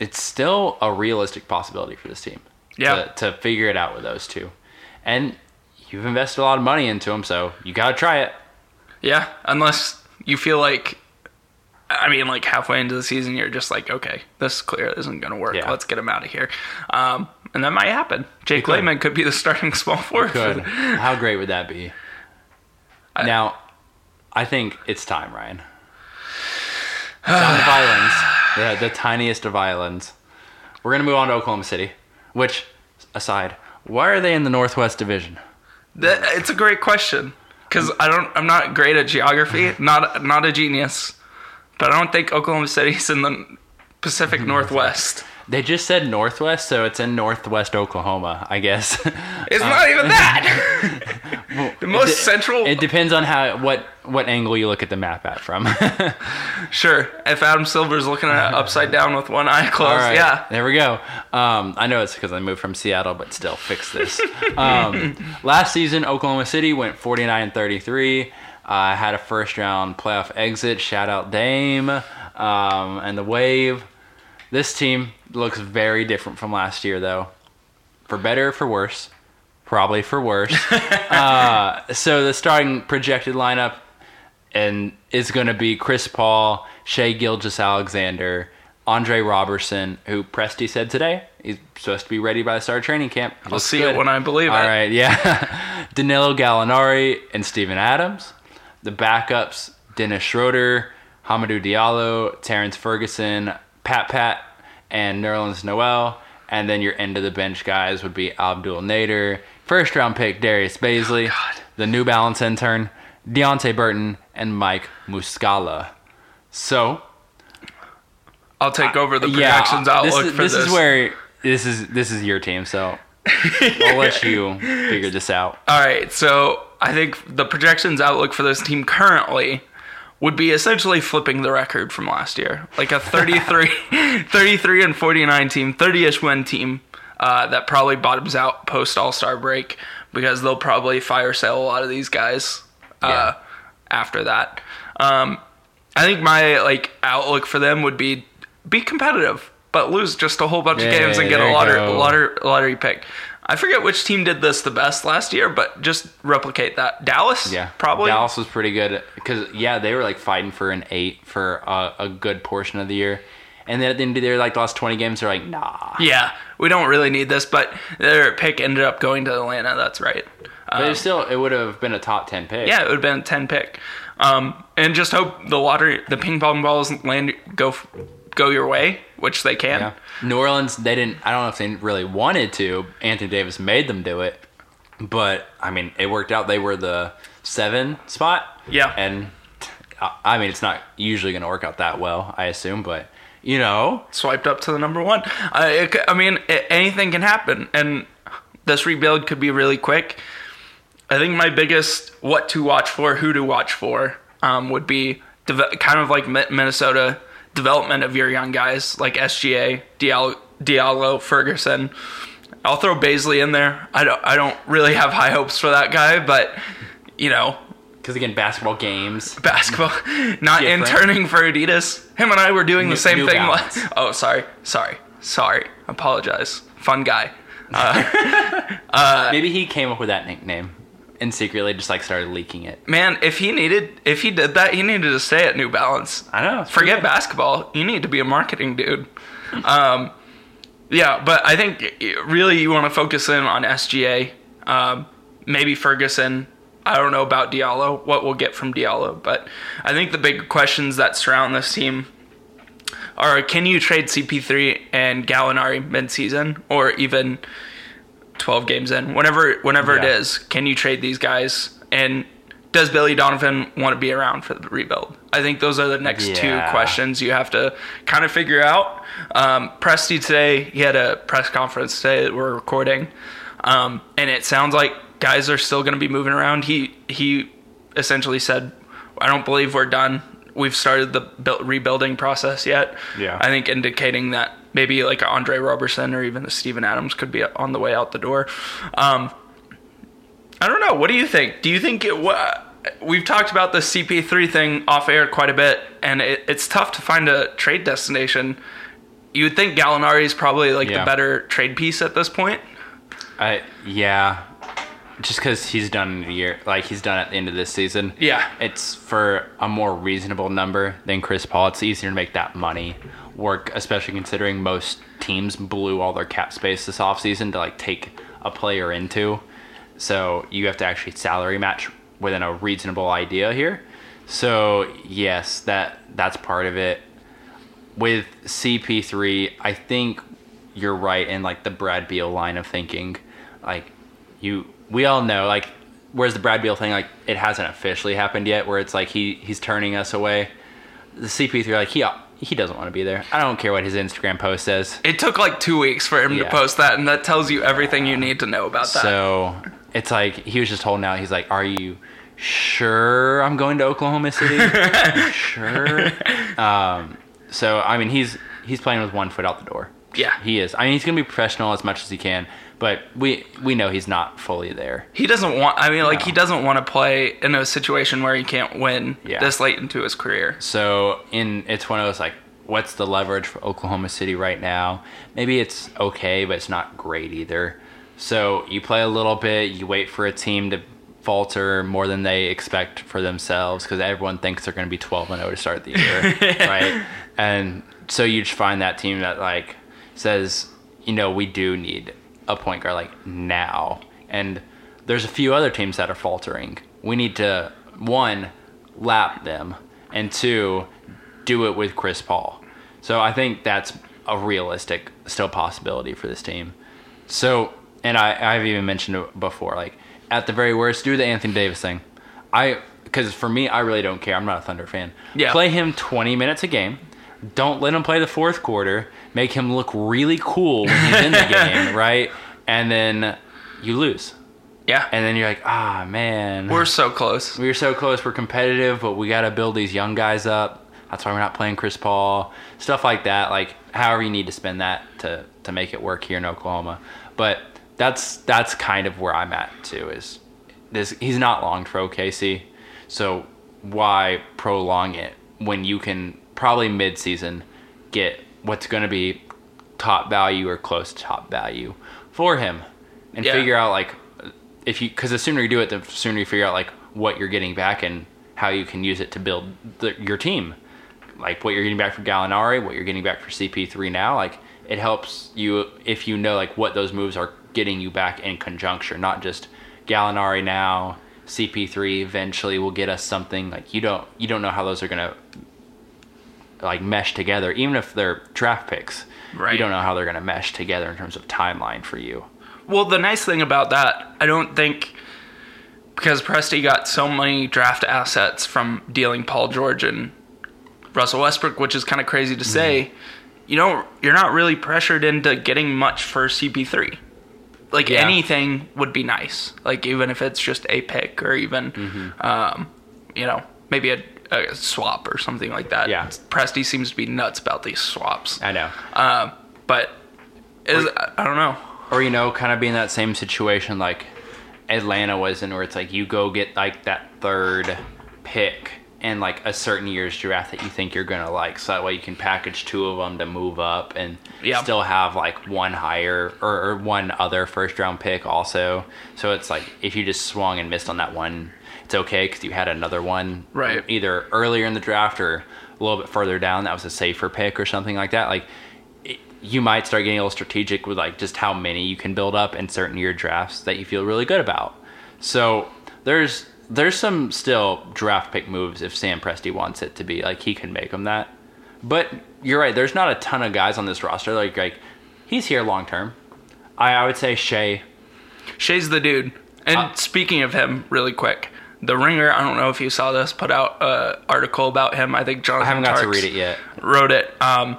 it's still a realistic possibility for this team. Yeah. To, to figure it out with those two. And you've invested a lot of money into them, so you got to try it. Yeah, unless you feel like, I mean, like halfway into the season, you're just like, okay, this clearly isn't going to work. Yeah. Let's get him out of here. Um, and that might happen. Jake could. Layman could be the starting small forward. Could. How great would that be? I, now, I think it's time, Ryan. It's on the islands, the, the tiniest of islands. We're going to move on to Oklahoma City, which, aside, why are they in the Northwest Division? That, it's a great question because I don't, I'm not great at geography, not not a genius. But I don't think Oklahoma City's in the Pacific Northwest. They just said Northwest, so it's in Northwest Oklahoma, I guess. It's um, not even that. Well, the most it, central. It depends on how what what angle you look at the map at from. Sure. If Adam Silver's looking at it upside down with one eye closed, right. Yeah. There we go. Um, I know it's because I moved from Seattle, but still, fix this. um, last season, Oklahoma City went forty-nine and thirty-three. I uh, had a first-round playoff exit. Shout out Dame um, and the Wave. This team looks very different from last year, though. For better or for worse. Probably for worse. uh, so the starting projected lineup and is going to be Chris Paul, Shai Gilgeous-Alexander, Andre Robertson, who Presti said today he's supposed to be ready by the start of training camp. Looks I'll see good. It when I believe All it. All right, yeah. Danilo Gallinari and Steven Adams. The backups, Dennis Schroeder, Hamidou Diallo, Terrence Ferguson, Pat Pat, and Nerlens Noel. And then your end-of-the-bench guys would be Abdul Nader, first-round pick Darius Baisley, oh, the New Balance intern, Deonte Burton, and Mike Muscala. So... I'll take over the projections yeah, outlook this is, for this. This is where... This is, this is your team, so I'll let you figure this out. All right, so... I think the projections outlook for this team currently would be essentially flipping the record from last year. Like a thirty-three, thirty-three and forty-nine team, thirty-ish win team uh, that probably bottoms out post-All-Star break because they'll probably fire sale a lot of these guys uh, yeah. after that. Um, I think my like outlook for them would be be competitive, but lose just a whole bunch yeah, of games and get a lottery, lottery, lottery pick. I forget which team did this the best last year, but just replicate that. Dallas, yeah, probably. Dallas was pretty good because yeah, they were like fighting for an eight for a, a good portion of the year, and then at the end of the year, like the last twenty games, they're like, nah, yeah, we don't really need this. But their pick ended up going to Atlanta. That's right. Um, but it still, it would have been a top ten pick. Yeah, it would have been a ten pick, um, and just hope the lottery, the ping pong balls land go go your way, which they can. Yeah. New Orleans, they didn't, I don't know if they really wanted to. Anthony Davis made them do it. But, I mean, it worked out. They were the seven spot. Yeah. And, I mean, it's not usually going to work out that well, I assume. But, you know. Swiped up to the number one. Uh, it, I mean, it, anything can happen. And this rebuild could be really quick. I think my biggest what to watch for, who to watch for, um, would be deve- kind of like Minnesota development of your young guys like S G A, Diallo, Diallo, Ferguson. I'll throw Baisley in there. I don't I don't really have high hopes for that guy, but you know, because again, basketball games, basketball, not different. Interning for Adidas. Him and I were doing new, the same thing. Like, oh, sorry, sorry, sorry. Apologize. Fun guy. Uh, uh, Maybe he came up with that nickname and secretly just like started leaking it. Man, if he needed, if he did that, he needed to stay at New Balance. I know. Forget basketball. You need to be a marketing dude. um, yeah, but I think really you want to focus in on S G A, um, maybe Ferguson. I don't know about Diallo, what we'll get from Diallo. But I think the big questions that surround this team are, can you trade C P three and Gallinari midseason or even twelve games in, whenever whenever yeah. it is, can you trade these guys and does Billy Donovan want to be around for the rebuild? I think those are the next yeah. two questions you have to kind of figure out. Um, Presti today, he had a press conference today that we're recording, um, and it sounds like guys are still going to be moving around. He he essentially said, I don't believe we're done. We've started the build, rebuilding process yet. Yeah. I think indicating that maybe like Andre Roberson or even Steven Adams could be on the way out the door. Um, I don't know. What do you think? Do you think it, what, we've talked about the C P three thing off air quite a bit, and it, it's tough to find a trade destination. You would think Gallinari is probably like yeah. the better trade piece at this point. I yeah. Just because he's done in a year, like he's done at the end of this season. Yeah. It's for a more reasonable number than Chris Paul. It's easier to make that money work, especially considering most teams blew all their cap space this offseason to like take a player into. So you have to actually salary match within a reasonable idea here. So yes, that that's part of it. With C P three, I think you're right in like the Brad Beal line of thinking. Like you... We all know, like, where's the Brad Beal thing? Like, it hasn't officially happened yet, where it's like he, he's turning us away. The C P three, like, he he doesn't want to be there. I don't care what his Instagram post says. It took like two weeks for him yeah. to post that, and that tells you everything you need to know about that. So it's like he was just holding out. He's like, "Are you sure I'm going to Oklahoma City? Are you sure?" Um, so I mean, he's he's playing with one foot out the door. Yeah, he is. I mean, he's gonna be professional as much as he can. But we we know he's not fully there. He doesn't want, I mean, like, no. he doesn't want to play in a situation where he can't win yeah. this late into his career. So in it's one of those, like, what's the leverage for Oklahoma City right now? Maybe it's okay, but it's not great either. So you play a little bit, you wait for a team to falter more than they expect for themselves, because everyone thinks they're going to be twelve and oh to start the year, right? And so you just find that team that, like, says, you know, we do need a point guard like now, and there's a few other teams that are faltering. We need to, one, lap them, and two, do it with Chris Paul. So I think that's a realistic still possibility for this team. So, and I, I've even mentioned it before, like, at the very worst, do the Anthony Davis thing. I, because for me, I really don't care. I'm not a Thunder fan. Yeah. Play him twenty minutes a game. Don't let him play the fourth quarter. Make him look really cool when he's in the game, right? And then you lose. Yeah. And then you're like, ah, man. We're so close. We're so close. We're competitive, but we got to build these young guys up. That's why we're not playing Chris Paul. Stuff like that. Like, however you need to spend that to, to make it work here in Oklahoma. But that's that's kind of where I'm at, too, is this, he's not longed for O K C. So why prolong it when you can... probably mid-season, get what's going to be top value or close to top value for him, and yeah. figure out, like, if you, because the sooner you do it, the sooner you figure out, like, what you're getting back and how you can use it to build the, your team, like what you're getting back for Gallinari, what you're getting back for C P three now. Like, it helps you if you know, like, what those moves are getting you back in conjunction, not just Gallinari now, C P three eventually will get us something. Like, you don't you don't know how those are going to, like, mesh together, even if they're draft picks. Right. You don't know how they're going to mesh together in terms of timeline for you. Well, the nice thing about that, I don't think, because Presti got so many draft assets from dealing Paul George and Russell Westbrook, which is kind of crazy to say, mm-hmm. you don't, you're not really pressured into getting much for C P three. Like, yeah. anything would be nice. Like, even if it's just a pick or even, mm-hmm. um, you know, maybe a, a swap or something like that. Yeah. Presti seems to be nuts about these swaps. I know. Um, but is, or, I don't know. Or, you know, kind of be in that same situation like Atlanta was in, where it's like you go get like that third pick in like a certain year's draft that you think you're going to like. So that way you can package two of them to move up and yep. still have like one higher or, or one other first round pick also. So it's like if you just swung and missed on that one, it's okay because you had another one right. either earlier in the draft or a little bit further down that was a safer pick or something like that. Like, it, you might start getting a little strategic with like just how many you can build up in certain year drafts that you feel really good about. So there's there's some still draft pick moves if Sam Presti wants it to be. Like, he can make them that. But you're right, there's not a ton of guys on this roster. Like, like he's here long term. I, I would say Shai. Shai's the dude. And uh, speaking of him, really quick. The Ringer, I don't know if you saw this, put out an article about him. I think Jonathan I haven't got Tarks to read it yet. Wrote it, um,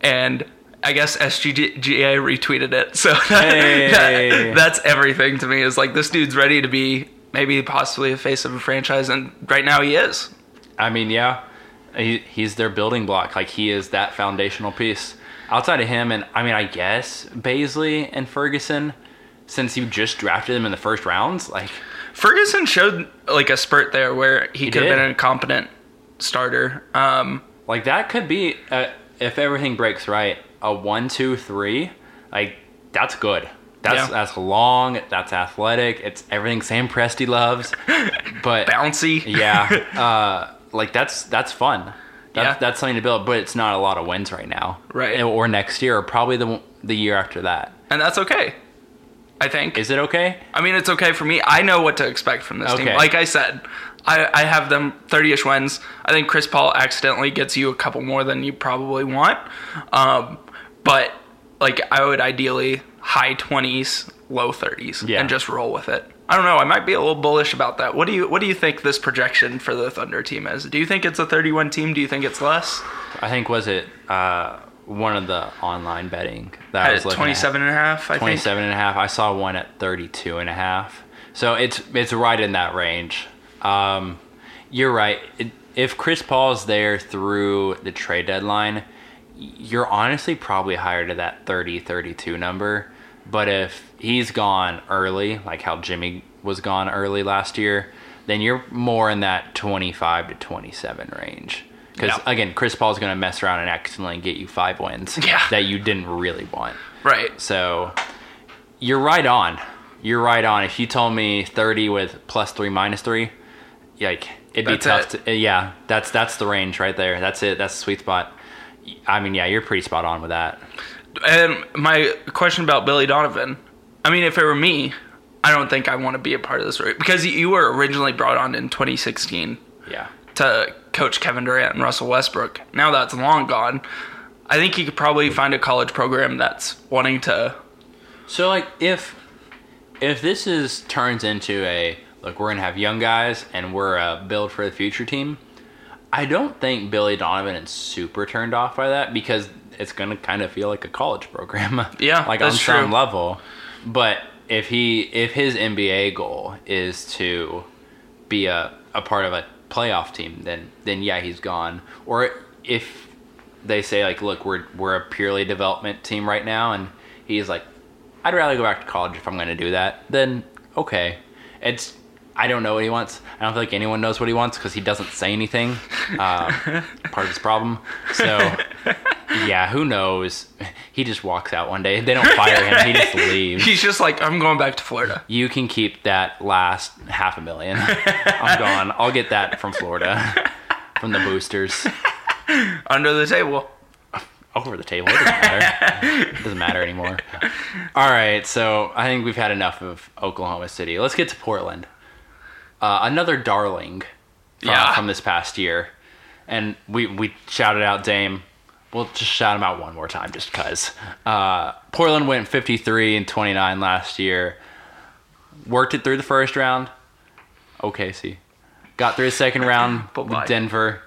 and I guess S G G A retweeted it. So that, hey. that, that's everything to me. Is like this dude's ready to be maybe possibly the face of a franchise, and right now he is. I mean, yeah, he, he's their building block. Like he is that foundational piece. Outside of him, and I mean, I guess Beasley and Ferguson, since you just drafted them in the first rounds, like. Ferguson showed like a spurt there where he, he could did. have been an incompetent starter. Um, like that could be, a, if everything breaks right, a one, two, three. Like that's good. That's yeah. that's long. That's athletic. It's everything Sam Presti loves. But bouncy. Yeah. Uh, like that's that's fun. That's, yeah. that's something to build. But it's not a lot of wins right now. Right. Or next year, or probably the the year after that. And that's okay. I think. Is it okay? I mean, it's okay for me. I know what to expect from this okay. team. Like I said, I, I have them thirty-ish wins. I think Chris Paul accidentally gets you a couple more than you probably want. Um, but, like, I would ideally high twenties, low thirties, yeah. and just roll with it. I don't know. I might be a little bullish about that. What do you What do you think this projection for the Thunder team is? Do you think it's a thirty-one team? Do you think it's less? I think, was it... Uh... one of the online betting that I was looking at. twenty-seven and a half, I think. twenty-seven and a half. I saw one at thirty-two and a half. So it's it's right in that range. Um, you're right. It, if Chris Paul's there through the trade deadline, you're honestly probably higher to that thirty, thirty-two number. But if he's gone early, like how Jimmy was gone early last year, then you're more in that twenty-five to twenty-seven range. Because, no. again, Chris Paul's going to mess around and accidentally get you five wins yeah. that you didn't really want. Right. So, you're right on. You're right on. If you told me thirty with plus three, minus three, like, it'd that's be tough. It. To, yeah, that's that's the range right there. That's it. That's the sweet spot. I mean, yeah, you're pretty spot on with that. And my question about Billy Donovan, I mean, if it were me, I don't think I want to be a part of this. Because you were originally brought on in twenty sixteen. Yeah. To coach Kevin Durant and Russell Westbrook. Now that's long gone. I think you could probably find a college program that's wanting to. So like if if this is turns into a look, we're gonna have young guys and we're a build for the future team. I don't think Billy Donovan is super turned off by that because it's gonna kind of feel like a college program. Yeah, like on true. Some level. But if he if his N B A goal is to be a, a part of a playoff team, then then yeah, he's gone. Or if they say like, look, we're we're a purely development team right now, and he's like, I'd rather go back to college if I'm going to do that, then okay. It's I don't know what he wants. I don't feel like anyone knows what he wants because he doesn't say anything. Uh, part of his problem. So yeah, who knows? He just walks out one day. They don't fire him. He just leaves. He's just like, I'm going back to Florida. You can keep that last half a million. I'm gone. I'll get that from Florida, from the boosters. Under the table. Over the table. It doesn't matter. It doesn't matter anymore. All right. So I think we've had enough of Oklahoma City. Let's get to Portland. Uh, another darling from, yeah. from this past year. And we, we shouted out Dame. We'll just shout him out one more time just because. Uh, Portland went fifty-three and twenty-nine last year. Worked it through the first round. O K C. Got through the second round with Denver.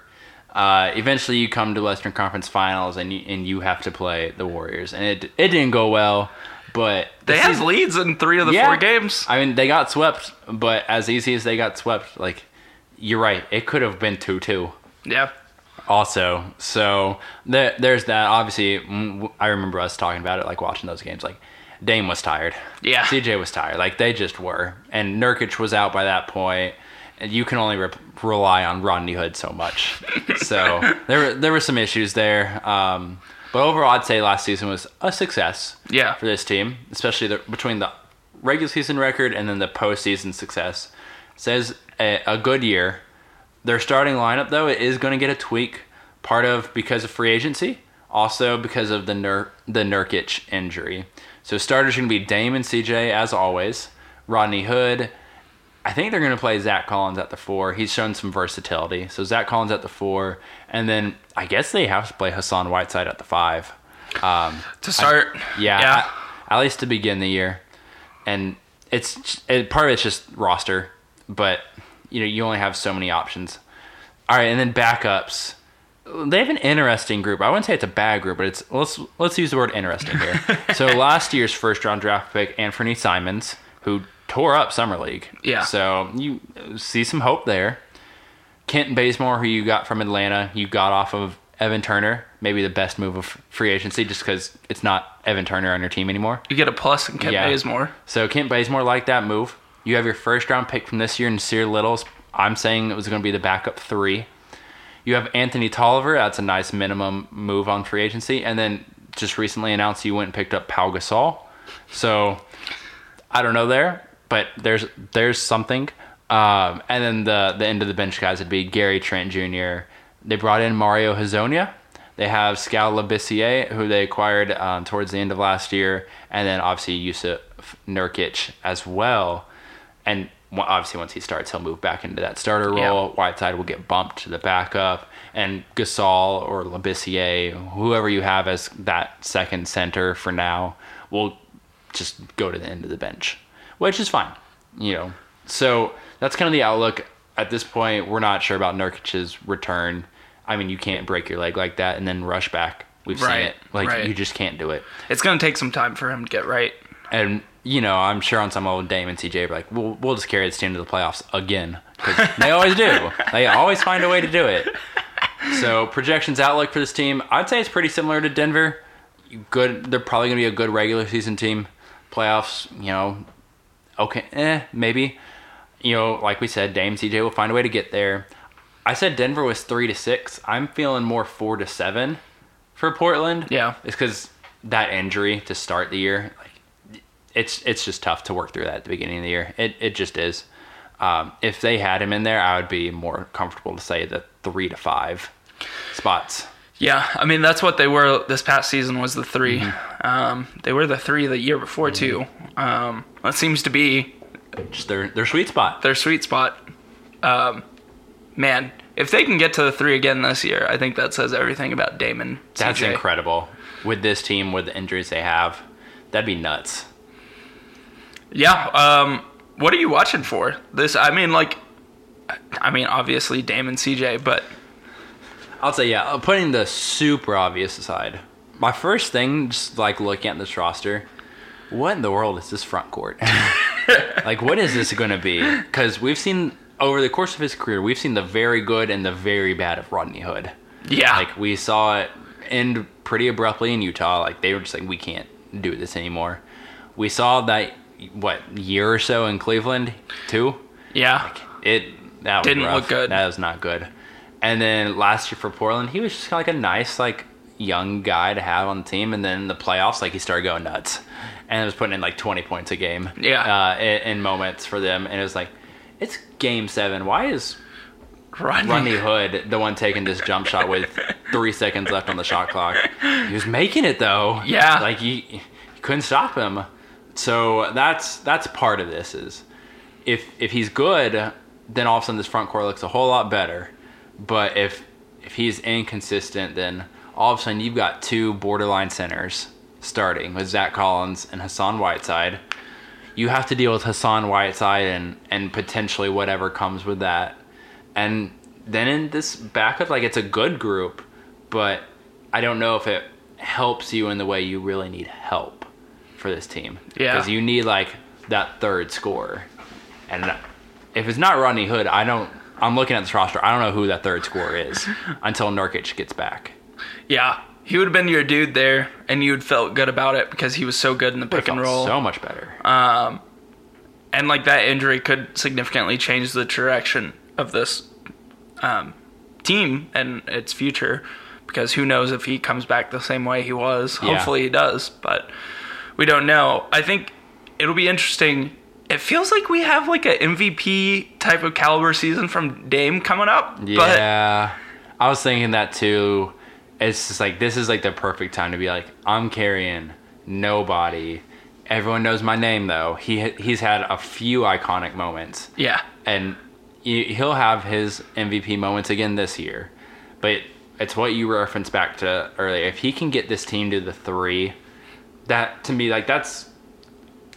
Uh, eventually you come to Western Conference Finals and you, and you have to play the Warriors. And it it didn't go well. But they had is, leads in three of the yeah, four games. I mean, they got swept, but as easy as they got swept, like, you're right. It could have been two two. Yeah. Also, so there, there's that. Obviously, I remember us talking about it, like, watching those games. Like, Dame was tired. Yeah. C J was tired. Like, they just were. And Nurkic was out by that point. And you can only re- rely on Rodney Hood so much. So there, there were some issues there. Um... But overall, I'd say last season was a success yeah. for this team, especially the, between the regular season record and then the postseason success. It says a, a good year. Their starting lineup, though, is going to get a tweak, part of because of free agency, also because of the Nur, the Nurkic injury. So starters are going to be Dame and C J, as always. Rodney Hood. I think they're going to play Zach Collins at the four. He's shown some versatility. So Zach Collins at the four. And then I guess they have to play Hassan Whiteside at the five. Um, to start. I, yeah. yeah. I, at least to begin the year. And it's it, part of it's just roster. But you know, you only have so many options. All right, and then backups. They have an interesting group. I wouldn't say it's a bad group, but it's let's let's use the word interesting here. So last year's first round draft pick, Anfernee Simons, who tore up Summer League. Yeah. So you see some hope there. Kent Bazemore, who you got from Atlanta, you got off of Evan Turner. Maybe the best move of free agency, just because it's not Evan Turner on your team anymore. You get a plus in Kent yeah. Bazemore. So Kent Bazemore liked that move. You have your first round pick from this year in Nasir Littles. I'm saying it was going to be the backup three. You have Anthony Tolliver. That's a nice minimum move on free agency. And then just recently announced you went and picked up Pau Gasol. So I don't know there, but there's there's something. Um, and then the, the end of the bench guys would be Gary Trent Junior They brought in Mario Hezonja. They have Scal Labissiere, who they acquired um, towards the end of last year. And then obviously Jusuf Nurkić as well. And obviously, once he starts, he'll move back into that starter role. Yeah. Whiteside will get bumped to the backup. And Gasol or Labissiere, whoever you have as that second center for now, will just go to the end of the bench, which is fine. You know, so that's kind of the outlook. At this point, we're not sure about Nurkic's return. I mean, you can't break your leg like that and then rush back. We've right. seen it. Like, right. you just can't do it. It's going to take some time for him to get right. And... you know, I'm sure on some old Dame and C J are like, we'll, we'll just carry this team to the playoffs again. Because they always do. They always find a way to do it. So, projections outlook for this team, I'd say it's pretty similar to Denver. Good, they're probably going to be a good regular season team. Playoffs, you know, okay, eh, maybe. You know, like we said, Dame, C J will find a way to get there. I said Denver was three to six. I'm feeling more four to seven for Portland. Yeah. It's because that injury to start the year, like, It's it's just tough to work through that at the beginning of the year. It it just is. Um, if they had him in there, I would be more comfortable to say the three to five spots. Yeah, I mean, that's what they were this past season was the three. Mm-hmm. Um, they were the three the year before, too. Um, that seems to be... just their, their sweet spot. Their sweet spot. Um, man, if they can get to the three again this year, I think that says everything about Damon. That's C J. Incredible. With this team, with the injuries they have, that'd be nuts. Yeah, um, what are you watching for? This, I mean, like, I mean, obviously Dame and C J, but... I'll say, yeah, putting the super obvious aside, my first thing, just, like, looking at this roster, what in the world is this front court? Like, what is this going to be? Because we've seen, over the course of his career, we've seen the very good and the very bad of Rodney Hood. Yeah. Like, we saw it end pretty abruptly in Utah. Like, they were just like, we can't do this anymore. We saw that... what, year or so in Cleveland, too? Yeah. Like, it that Didn't was rough. Look good. That was not good. And then last year for Portland, he was just kind of like a nice, like, young guy to have on the team. And then in the playoffs, like, he started going nuts. And it was putting in, like, twenty points a game. Yeah. Uh, in, in moments for them. And it was like, it's game seven. Why is Rodney, Rodney Hood the one taking this jump shot with three seconds left on the shot clock? He was making it, though. Yeah. Like, you, you couldn't stop him. So that's that's part of this is if if he's good, then all of a sudden this front court looks a whole lot better. But if if he's inconsistent, then all of a sudden you've got two borderline centers starting with Zach Collins and Hassan Whiteside. You have to deal with Hassan Whiteside and, and potentially whatever comes with that. And then in this backup, like, it's a good group, but I don't know if it helps you in the way you really need help for this team. Yeah. Because you need, like, that third scorer. And if it's not Rodney Hood, I don't... I'm looking at this roster. I don't know who that third scorer is until Nurkic gets back. Yeah. He would have been your dude there, and you would have felt good about it because he was so good in the pick and roll. So much better. Um, and, like, that injury could significantly change the direction of this um, team and its future because who knows if he comes back the same way he was. Yeah. Hopefully he does, but... we don't know. I think it'll be interesting. It feels like we have like an M V P type of caliber season from Dame coming up. But yeah. I was thinking that too. It's just like, this is like the perfect time to be like, I'm carrying nobody. Everyone knows my name though. He He's had a few iconic moments. Yeah. And he'll have his M V P moments again this year. But it's what you referenced back to earlier. If he can get this team to the three... that, to me, like, that's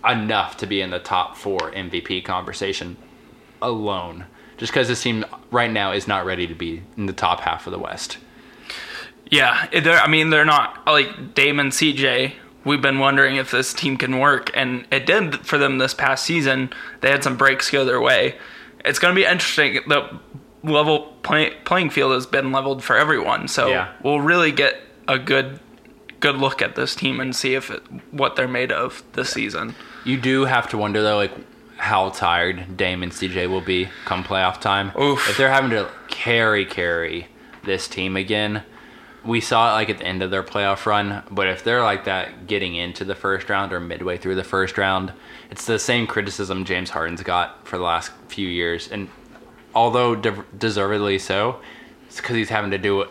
enough to be in the top four M V P conversation alone. just because this team right now is not ready to be in the top half of the West. Yeah, I mean, they're not, like, Dame and C J, we've been wondering if this team can work, and it did for them this past season. They had some breaks go their way. It's going to be interesting. The level play, playing field has been leveled for everyone, so yeah. We'll really get a good good look at this team and see if it, what they're made of this yeah. season. You do have to wonder, though, like, how tired Dame and C J will be come playoff time. Oof. If they're having to carry, carry this team again. We saw it, like, at the end of their playoff run, but if they're like that getting into the first round or midway through the first round, it's the same criticism James Harden's got for the last few years. And although de- deservedly so, it's because he's having to do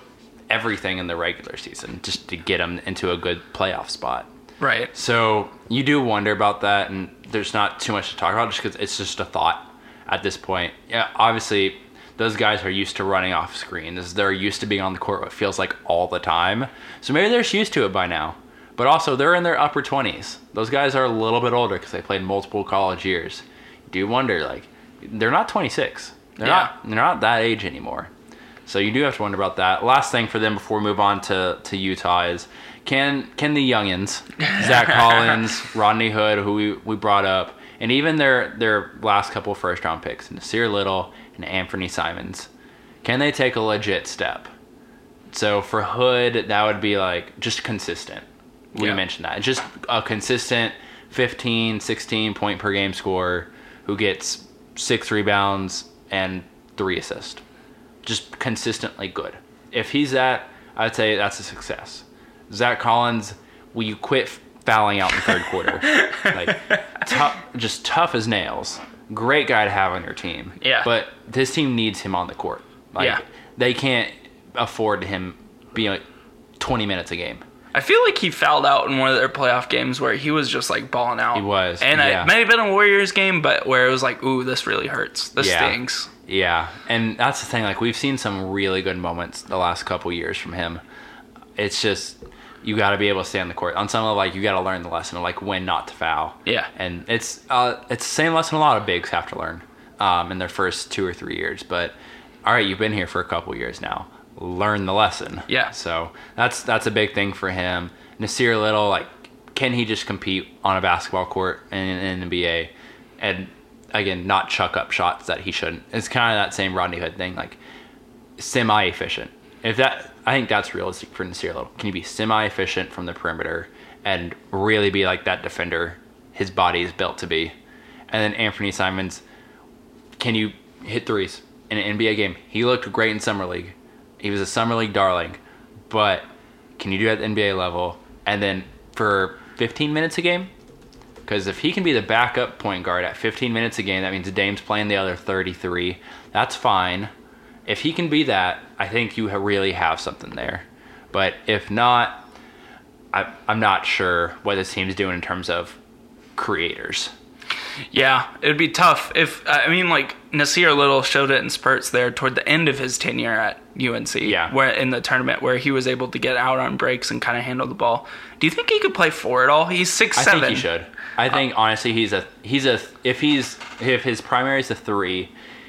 everything in the regular season just to get him into a good playoff spot. Right. So you do wonder about that, and there's not too much to talk about just because it's just a thought at this point. Yeah, obviously... Those guys are used to running off screens. They're used to being on the court, what feels like all the time. So maybe they're just used to it by now. But also, they're in their upper twenties. Those guys are a little bit older because they played multiple college years. You do wonder, like, they're not twenty-six. They're yeah. not They're not that age anymore. So you do have to wonder about that. Last thing for them before we move on to, to Utah is, can can the youngins, Zach Collins, Rodney Hood, who we, we brought up, and even their, their last couple first-round picks, Nasir Little and Anthony Simons, can they take a legit step? So for Hood, that would be like just consistent. We yeah. mentioned that. Just a consistent fifteen, sixteen point per game scorer who gets six rebounds and three assists. Just consistently good. If he's that, I'd say that's a success. Zach Collins, will you quit fouling out in the third quarter? Like, tough, just tough as nails. Great guy to have on your team. Yeah. But this team needs him on the court. Like, yeah. They can't afford him being like twenty minutes a game. I feel like he fouled out in one of their playoff games where he was just like balling out. He was. And yeah. it may have been a Warriors game, but where it was like, ooh, this really hurts. This yeah. stings. Yeah. And that's the thing. Like, we've seen some really good moments the last couple years from him. It's just, you got to be able to stay on the court. On some level, like, you got to learn the lesson of, like, when not to foul. Yeah. And it's uh, it's the same lesson a lot of bigs have to learn um, in their first two or three years. But, all right, you've been here for a couple years now. Learn the lesson. Yeah. So that's that's a big thing for him. Nasir Little, like, can he just compete on a basketball court in, in the N B A and, again, not chuck up shots that he shouldn't? It's kind of that same Rodney Hood thing, like, semi-efficient. If that... I think that's realistic for Nasir Little. Can you be semi-efficient from the perimeter and really be like that defender his body is built to be? And then Anthony Simons, can you hit threes in an N B A game? He looked great in Summer League. He was a Summer League darling. But can you do that at the N B A level? And then for fifteen minutes a game? Because if he can be the backup point guard at fifteen minutes a game, that means Dame's playing the other thirty-three. That's fine. If he can be that, I think you really have something there. But if not, I, I'm not sure what this team's doing in terms of creators. Yeah, it would be tough. If I mean, like, Nasir Little showed it in spurts there toward the end of his tenure at U N C, yeah. where in the tournament where he was able to get out on breaks and kind of handle the ball. Do you think he could play four at all? He's six foot seven. I think he should. I think, um, honestly, he's a he's a if he's if his primary is a three,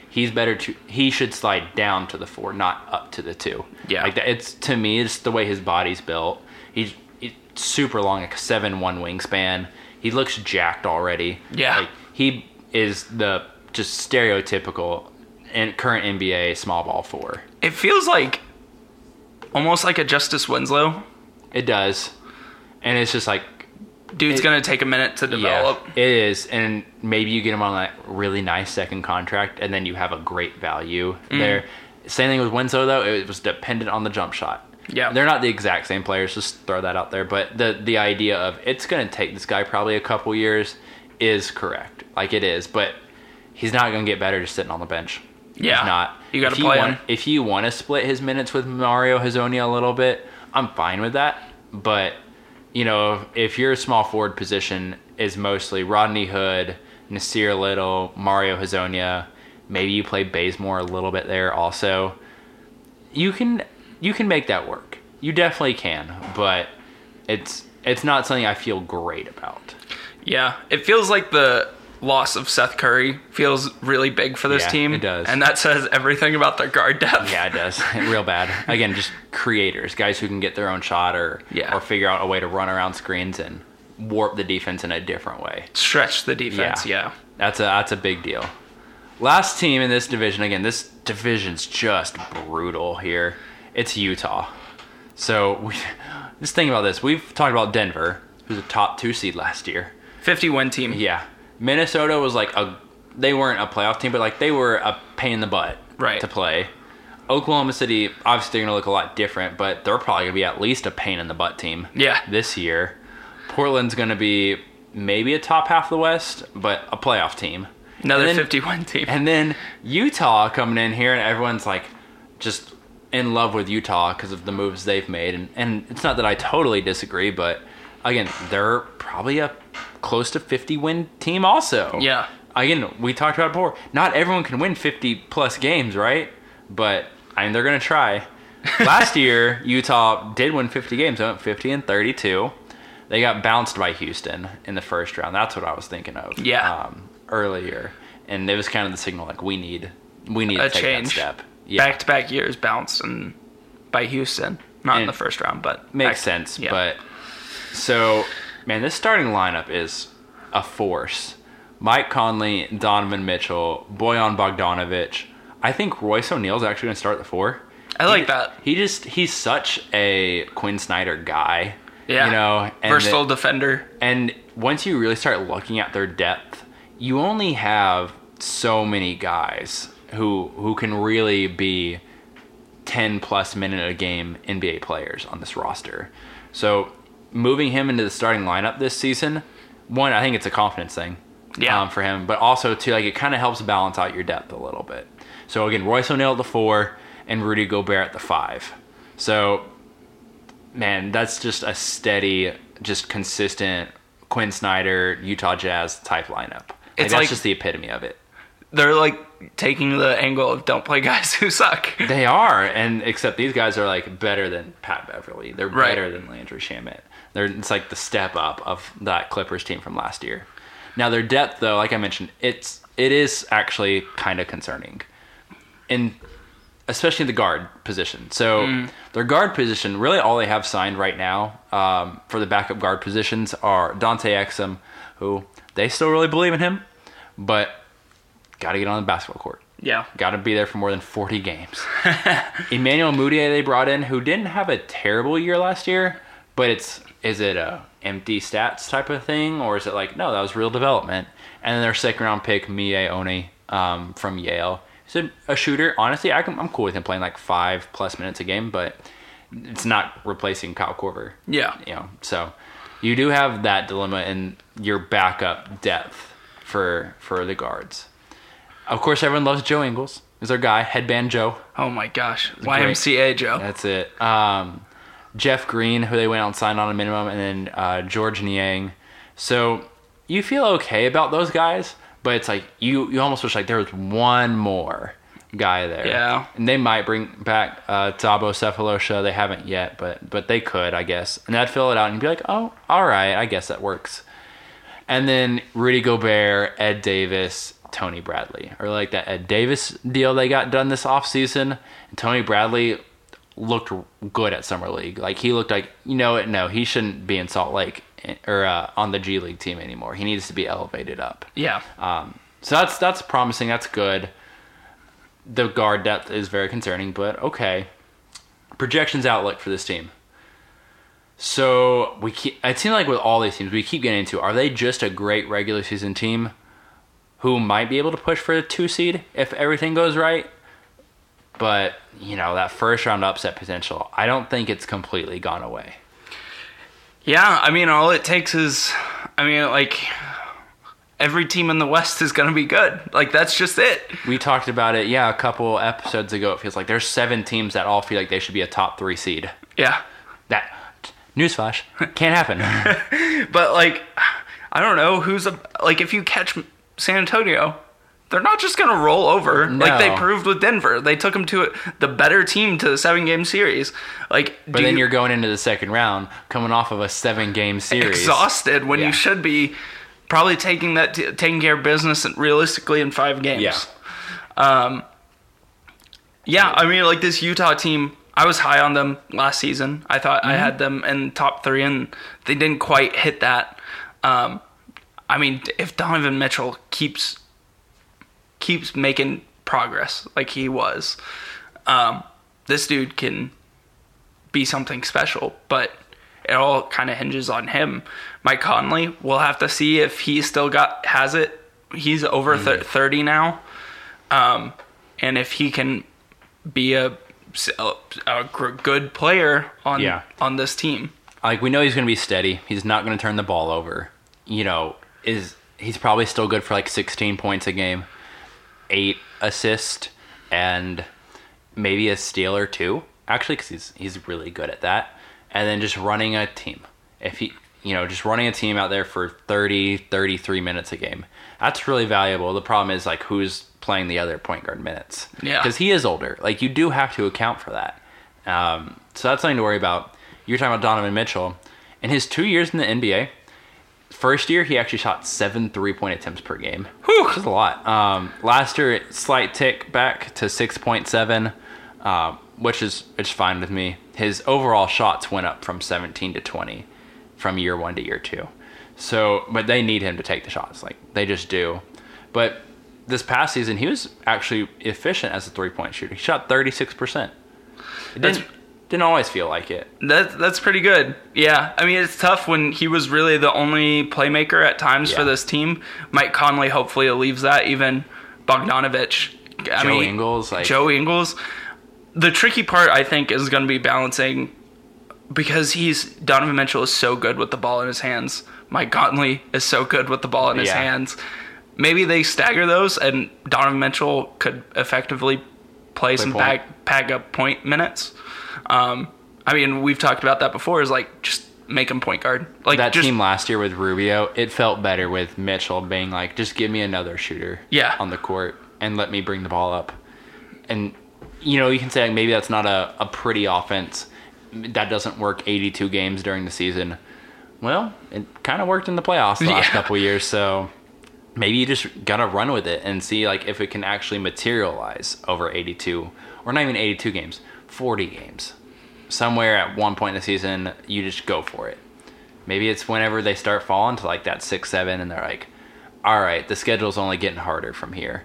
he's better to. He should slide down to the four, not up to the two. Yeah, like that, it's to me, it's the way his body's built. He's, he's super long, like a seven one wingspan. He looks jacked already. Yeah, like, he is the just stereotypical and current N B A small ball four. It feels like almost like a Justice Winslow. It does, and it's just like, dude's it, gonna take a minute to develop. Yeah, it is, and maybe you get him on that really nice second contract, and then you have a great value mm. there. Same thing with Winslow, though; it was dependent on the jump shot. Yeah, they're not the exact same players. Just throw that out there. But the the idea of it's gonna take this guy probably a couple years is correct. Like, it is, but he's not gonna get better just sitting on the bench. Yeah, he's not. You gotta if play you him. Want, if you want to split his minutes with Mario Hezonja a little bit, I'm fine with that, but. You know, if your small forward position is mostly Rodney Hood, Nasir Little, Mario Hezonja, maybe you play Bazemore a little bit there also. You can you can make that work. You definitely can, but it's it's not something I feel great about. Yeah, it feels like the loss of Seth Curry feels really big for this yeah, team. It does. And that says everything about their guard depth. Yeah, it does. Real bad. Again, just creators, guys who can get their own shot or yeah. or figure out a way to run around screens and warp the defense in a different way. Stretch the defense, yeah. yeah. That's a that's a big deal. Last team in this division, again, this division's just brutal here. It's Utah. So we just think about this. We've talked about Denver, who's a top two seed last year. fifty-win team. Yeah. Minnesota was like a, they weren't a playoff team, but like they were a pain in the butt right. to play. Oklahoma City, obviously they're going to look a lot different, but they're probably going to be at least a pain in the butt team yeah. this year. Portland's going to be maybe a top half of the West, but a playoff team. Another then, fifty-one team. And then Utah coming in here, and everyone's like just in love with Utah because of the moves they've made. And, and it's not that I totally disagree, but again, they're probably a close to fifty-win team also. Yeah. Again, we talked about it before. Not everyone can win fifty-plus games, right? But I mean, they're going to try. Last year, Utah did win fifty games. They went fifty and thirty-two. They got bounced by Houston in the first round. That's what I was thinking of. Yeah. Um, earlier, and it was kind of the signal like we need we need a to take change. That step. Yeah. Back-to-back years bounced and by Houston, not and in the first round, but makes sense. Yeah. But so, man, this starting lineup is a force. Mike Conley, Donovan Mitchell, Bojan Bogdanović. I think Royce O'Neal's actually going to start the four. I like he, that. He just he's such a Quinn Snyder guy. Yeah. You know, and versatile the, defender. And once you really start looking at their depth, you only have so many guys who who can really be ten-plus minute a game N B A players on this roster. So moving him into the starting lineup this season, one, I think it's a confidence thing yeah. um, for him, but also, two, like, it kind of helps balance out your depth a little bit. So, again, Royce O'Neal at the four and Rudy Gobert at the five. So, man, that's just a steady, just consistent Quinn Snyder, Utah Jazz type lineup. Like, it's that's like, just the epitome of it. They're like taking the angle of don't play guys who suck. They are, and except these guys are like better than Pat Beverly. They're right. better than Landry Shamet. They're it's like the step up of that Clippers team from last year. Now their depth, though, like I mentioned, it's it is actually kind of concerning, and especially the guard position. So mm. their guard position, really, all they have signed right now um, for the backup guard positions are Dante Exum, who. They still really believe in him, but got to get on the basketball court. Yeah. Got to be there for more than forty games. Emmanuel Mudiay they brought in, who didn't have a terrible year last year, but it's is it a empty stats type of thing, or is it like, no, that was real development? And then their second-round pick, Mie Oni um, from Yale. He's a, a shooter. Honestly, I can, I'm cool with him playing like five-plus minutes a game, but it's not replacing Kyle Korver. Yeah. You know, so... You do have that dilemma in your backup depth for for the guards. Of course, everyone loves Joe Ingles. He's our guy, Headband Joe. Oh, my gosh. Y M C A Joe. That's it. Um, Jeff Green, who they went out and signed on a minimum, and then uh, George Niang. So you feel okay about those guys, but it's like you, you almost wish like there was one more guy there. Yeah. And they might bring back uh, Thabo Sefolosha. They haven't yet, but but they could, I guess. And that'd fill it out and be like, oh, all right, I guess that works. And then Rudy Gobert, Ed Davis, Tony Bradley. Or like that Ed Davis deal they got done this offseason. And Tony Bradley looked good at Summer League. Like he looked like, you know what, no, he shouldn't be in Salt Lake or uh, on the G League team anymore. He needs to be elevated up. Yeah. Um. So that's that's promising. That's good. The guard depth is very concerning, but okay. Projections outlook for this team. So we keep, it seems like with all these teams, we keep getting into, are they just a great regular season team who might be able to push for a two seed if everything goes right? But, you know, that first round upset potential, I don't think it's completely gone away. Yeah, I mean, all it takes is, I mean, like... every team in the West is going to be good. Like, that's just it. We talked about it, yeah, a couple episodes ago. It feels like there's seven teams that all feel like they should be a top three seed. Yeah. That, newsflash, can't happen. But, like, I don't know who's a... Like, if you catch San Antonio, they're not just going to roll over. No. Like, they proved with Denver. They took them to the better team to the seven-game series. Like, But then you, you're going into the second round, coming off of a seven-game series. Exhausted when yeah. you should be... probably taking that t- taking care of business realistically in five games. Yeah. Um, yeah, I mean, like this Utah team, I was high on them last season. I thought mm-hmm. I had them in top three, and they didn't quite hit that. Um, I mean, if Donovan Mitchell keeps keeps making progress like he was, um, this dude can be something special, but it all kind of hinges on him. Mike Conley, we'll have to see if he still got has it. He's over mm-hmm. th- thirty now. Um, and if he can be a, a, a good player on yeah. on this team. Like, we know he's going to be steady. He's not going to turn the ball over. You know, is he's probably still good for like sixteen points a game, eight assists, and maybe a steal or two, actually, because he's, he's really good at that. And then just running a team. If he, you know, just running a team out there for thirty, thirty-three minutes a game. That's really valuable. The problem is, like, who's playing the other point guard minutes. Yeah. Because he is older. Like, you do have to account for that. Um, so that's something to worry about. You're talking about Donovan Mitchell. In his two years in the N B A, first year, he actually shot seven three-point attempts per game. Whew! Which is a lot. Um, last year, slight tick back to six point seven, um, which is it's fine with me. His overall shots went up from seventeen to twenty from year one to year two. So, but they need him to take the shots. Like, they just do. But this past season, he was actually efficient as a three-point shooter. He shot thirty-six percent. It didn't, didn't always feel like it. That, that's pretty good. Yeah. I mean, it's tough when he was really the only playmaker at times yeah. for this team. Mike Conley hopefully leaves that. Even Bogdanović. I Joe mean, Ingles. Like, Joe Ingles. The tricky part, I think, is going to be balancing, because he's Donovan Mitchell is so good with the ball in his hands. Mike Conley is so good with the ball in his yeah. hands. Maybe they stagger those, and Donovan Mitchell could effectively play, play some pack, pack up point minutes. Um, I mean, we've talked about that before, is like, just make him point guard. Like that just, team last year with Rubio, it felt better with Mitchell being like, just give me another shooter yeah. on the court and let me bring the ball up. And you know, you can say, like, maybe that's not a, a pretty offense. That doesn't work eighty-two games during the season. Well, it kind of worked in the playoffs the last yeah. couple of years, so maybe you just got to run with it and see, like, if it can actually materialize over eighty-two, or not even eighty-two games, forty games. Somewhere at one point in the season, you just go for it. Maybe it's whenever they start falling to, like, that six seven, and they're like, all right, the schedule's only getting harder from here.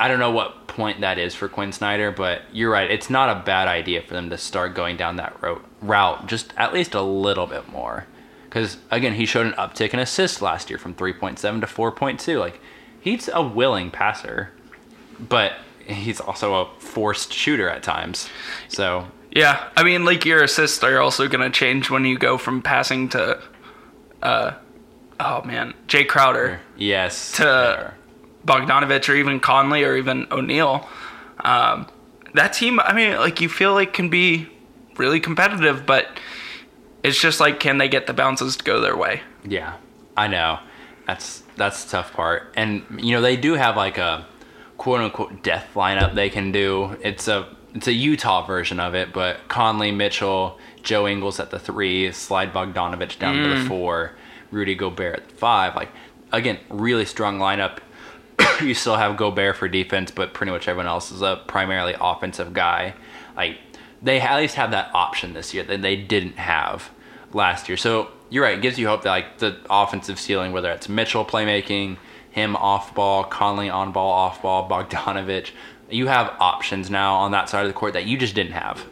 I don't know what point that is for Quinn Snyder, but you're right. It's not a bad idea for them to start going down that route, route just at least a little bit more. Because, again, he showed an uptick in assists last year from three point seven to four point two. Like, he's a willing passer, but he's also a forced shooter at times. So yeah, I mean, like, your assists are also going to change when you go from passing to, uh, oh, man, Jay Crowder. Yes. To Bogdanović, or even Conley, or even O'Neal. Um, that team, I mean, like, you feel like can be really competitive, but it's just like, can they get the bounces to go their way? Yeah, I know. That's that's the tough part. And, you know, they do have, like, a quote-unquote death lineup they can do. It's a, it's a Utah version of it, but Conley, Mitchell, Joe Ingles at the three, slide Bogdanović down mm. to the four, Rudy Gobert at the five. Like, again, really strong lineup. You still have Gobert for defense, but pretty much everyone else is a primarily offensive guy. Like, they at least have that option this year that they didn't have last year. So you're right; it gives you hope that, like, the offensive ceiling, whether it's Mitchell playmaking, him off ball, Conley on ball, off ball, Bogdanović, you have options now on that side of the court that you just didn't have.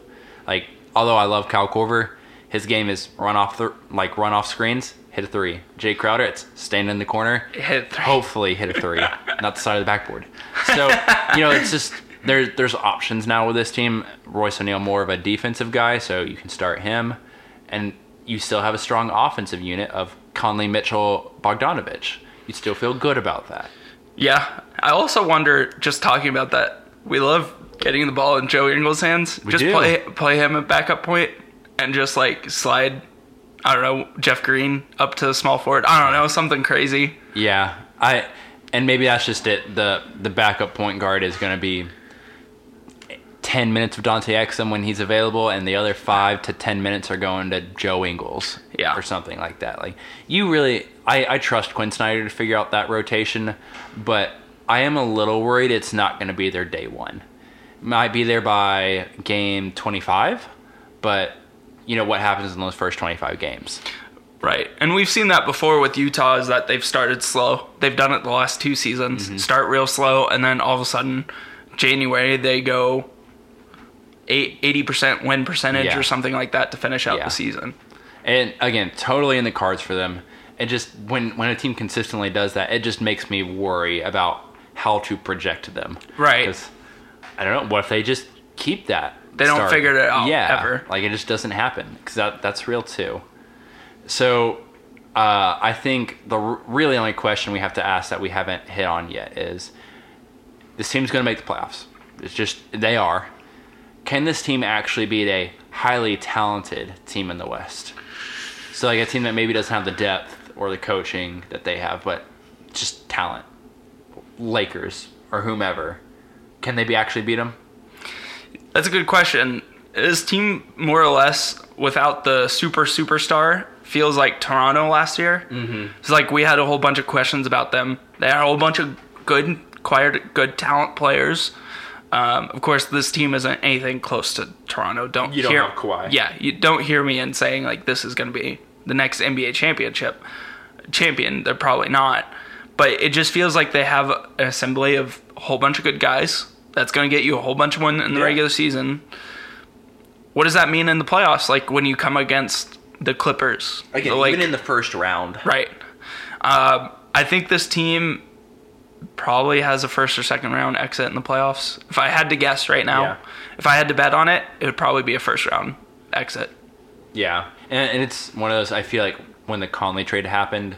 Like, although I love Kyle Korver, his game is run off the like run off screens. Hit a three. Jay Crowder, it's stand in the corner. Hit three. Hopefully hit a three, not the side of the backboard. So, you know, it's just there, there's options now with this team. Royce O'Neal, more of a defensive guy, so you can start him. And you still have a strong offensive unit of Conley, Mitchell, Bogdanović. You still feel good about that. Yeah. I also wonder, just talking about that, we love getting the ball in Joe Ingles' hands. We just do. play play him at backup point and just, like, slide, I don't know, Jeff Green up to small forward. I don't know, something crazy. Yeah, I and maybe that's just it. The the backup point guard is going to be ten minutes of Dante Exum when he's available, and the other five to ten minutes are going to Joe Ingles yeah. or something like that. Like, you really, I, I trust Quinn Snyder to figure out that rotation, but I am a little worried it's not going to be there day one. Might be there by game twenty-five, but you know what happens in those first twenty-five games. Right. And we've seen that before with Utah, is that they've started slow. They've done it the last two seasons. Mm-hmm. Start real slow, and then all of a sudden, January, they go eight, eighty percent win percentage yeah. or something like that to finish out yeah. the season. And again, totally in the cards for them. It just, when, when a team consistently does that, it just makes me worry about how to project them. Right. Because, I don't know, what if they just keep that? They don't start. figure it out yeah, ever. Like, it just doesn't happen, because that, that's real too. So uh, I think the r- really only question we have to ask that we haven't hit on yet is, this team's going to make the playoffs. It's just, they are. Can this team actually beat a highly talented team in the West? So like a team that maybe doesn't have the depth or the coaching that they have, but just talent. Lakers or whomever. Can they be actually beat them? That's a good question. This team, more or less, without the super superstar, feels like Toronto last year. Mm-hmm. It's like we had a whole bunch of questions about them. They had a whole bunch of good, acquired good talent players. Um, of course, this team isn't anything close to Toronto. Don't you don't hear, have Kawhi? Yeah, you don't hear me in saying like this is going to be the next N B A championship champion. They're probably not, but it just feels like they have an assembly of a whole bunch of good guys. That's going to get you a whole bunch of wins in the yeah. regular season. What does that mean in the playoffs? Like when you come against the Clippers, again, the even in the first round, right? Uh, I think this team probably has a first or second round exit in the playoffs. If I had to guess right now, yeah. if I had to bet on it, it would probably be a first round exit. Yeah, and, and it's one of those. I feel like when the Conley trade happened,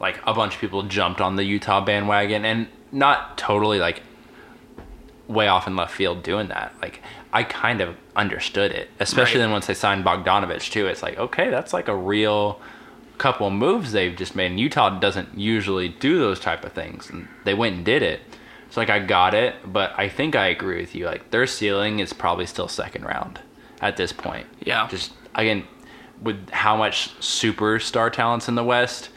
like a bunch of people jumped on the Utah bandwagon, and not totally like way off in left field doing that. Like I kind of understood it, especially right. then once they signed Bogdanović too. It's like, okay, that's like a real couple moves they've just made. And Utah doesn't usually do those type of things. And they went and did it. So like, I got it, but I think I agree with you. Like their ceiling is probably still second round at this point. Yeah. Just again, with how much superstar talent's in the West,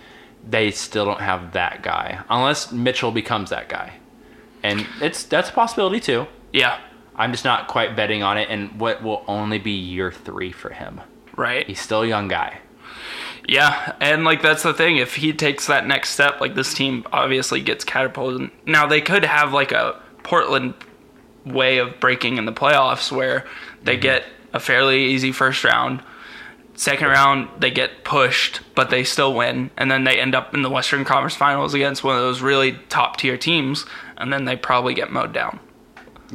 they still don't have that guy unless Mitchell becomes that guy. And it's that's a possibility too. Yeah. I'm just not quite betting on it, and what will only be year three for him. Right. He's still a young guy. Yeah, and, like, that's the thing. If he takes that next step, like, this team obviously gets catapulted. Now, they could have, like, a Portland way of breaking in the playoffs where they mm-hmm. get a fairly easy first round. Second round, they get pushed, but they still win. And then they end up in the Western Conference Finals against one of those really top-tier teams, and then they probably get mowed down.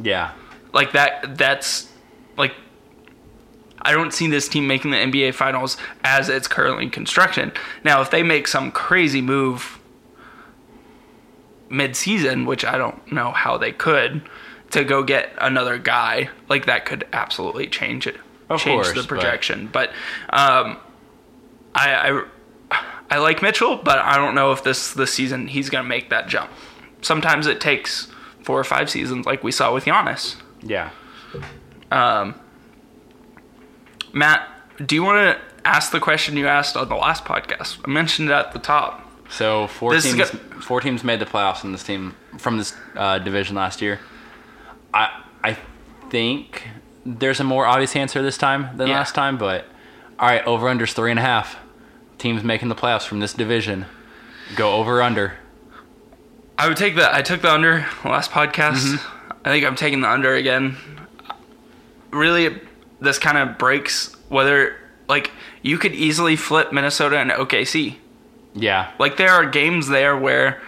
Yeah. Like, that. that's, like, I don't see this team making the N B A Finals as it's currently in construction. Now, if they make some crazy move mid-season, which I don't know how they could, to go get another guy, like, that could absolutely change it. Of change course, the projection. But, but um, I, I, I like Mitchell, but I don't know if this, this season he's going to make that jump. Sometimes it takes four or five seasons, like we saw with Giannis. Yeah. Um, Matt, do you want to ask the question you asked on the last podcast? I mentioned it at the top. So four this teams, got- four teams made the playoffs in this team from this uh, division last year. I I think there's a more obvious answer this time than yeah. last time, but all right, over under's three and a half. Teams making the playoffs from this division. Go over under. I would take the I took the under last podcast. Mm-hmm. I think I'm taking the under again. Really, this kind of breaks whether, like, you could easily flip Minnesota and O K C. Yeah. Like, there are games there where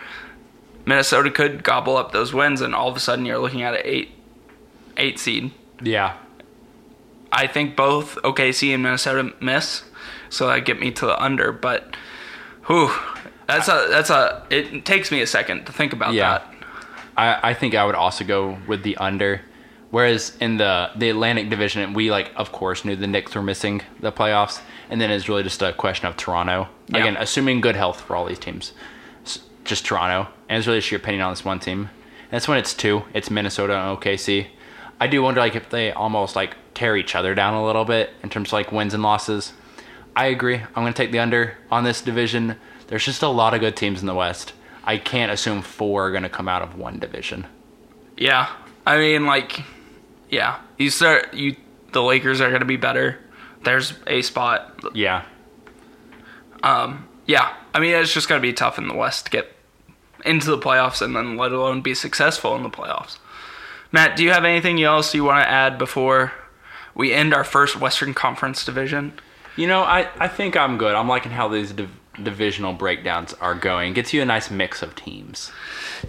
Minnesota could gobble up those wins, and all of a sudden you're looking at an eight, eight seed. Yeah. I think both O K C and Minnesota miss, so that get me to the under, but, whew, that's a, that's a, it takes me a second to think about yeah. that. I, I think I would also go with the under. Whereas in the, the Atlantic Division, we, like, of course, knew the Knicks were missing the playoffs. And then it's really just a question of Toronto. Yeah. Again, assuming good health for all these teams. It's just Toronto. And it's really just your opinion on this one team. And that's when it's two. It's Minnesota and O K C. I do wonder, like, if they almost, like, tear each other down a little bit in terms of, like, wins and losses. I agree. I'm going to take the under on this division. There's just a lot of good teams in the West. I can't assume four are going to come out of one division. Yeah. I mean, like, yeah. You start, you the Lakers are going to be better. There's a spot. Yeah. Um. Yeah. I mean, it's just going to be tough in the West to get into the playoffs and then let alone be successful in the playoffs. Matt, do you have anything else you want to add before we end our first Western Conference division? You know, I, I think I'm good. I'm liking how these div- divisional breakdowns are going. Gets you a nice mix of teams.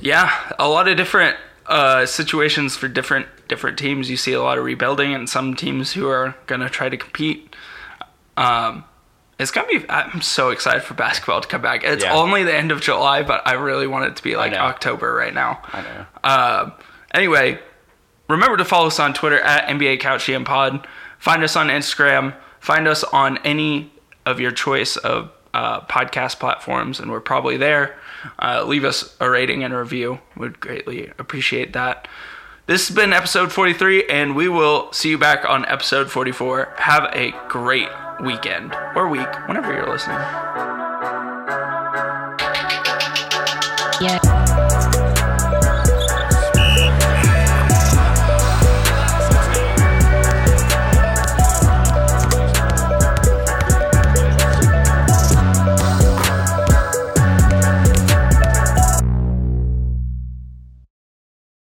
Yeah, a lot of different uh, situations for different different teams. You see a lot of rebuilding and some teams who are going to try to compete. Um, it's going to be... I'm so excited for basketball to come back. It's yeah. only the end of July, but I really want it to be like October right now. I know. Uh, anyway, remember to follow us on Twitter at N B A Couch G M Pod. Find us on Instagram. Find us on any of your choice of uh, podcast platforms, and we're probably there. Uh, leave us a rating and a review. We'd greatly appreciate that. This has been episode forty-three, and we will see you back on episode forty-four. Have a great weekend or week, whenever you're listening. Yeah.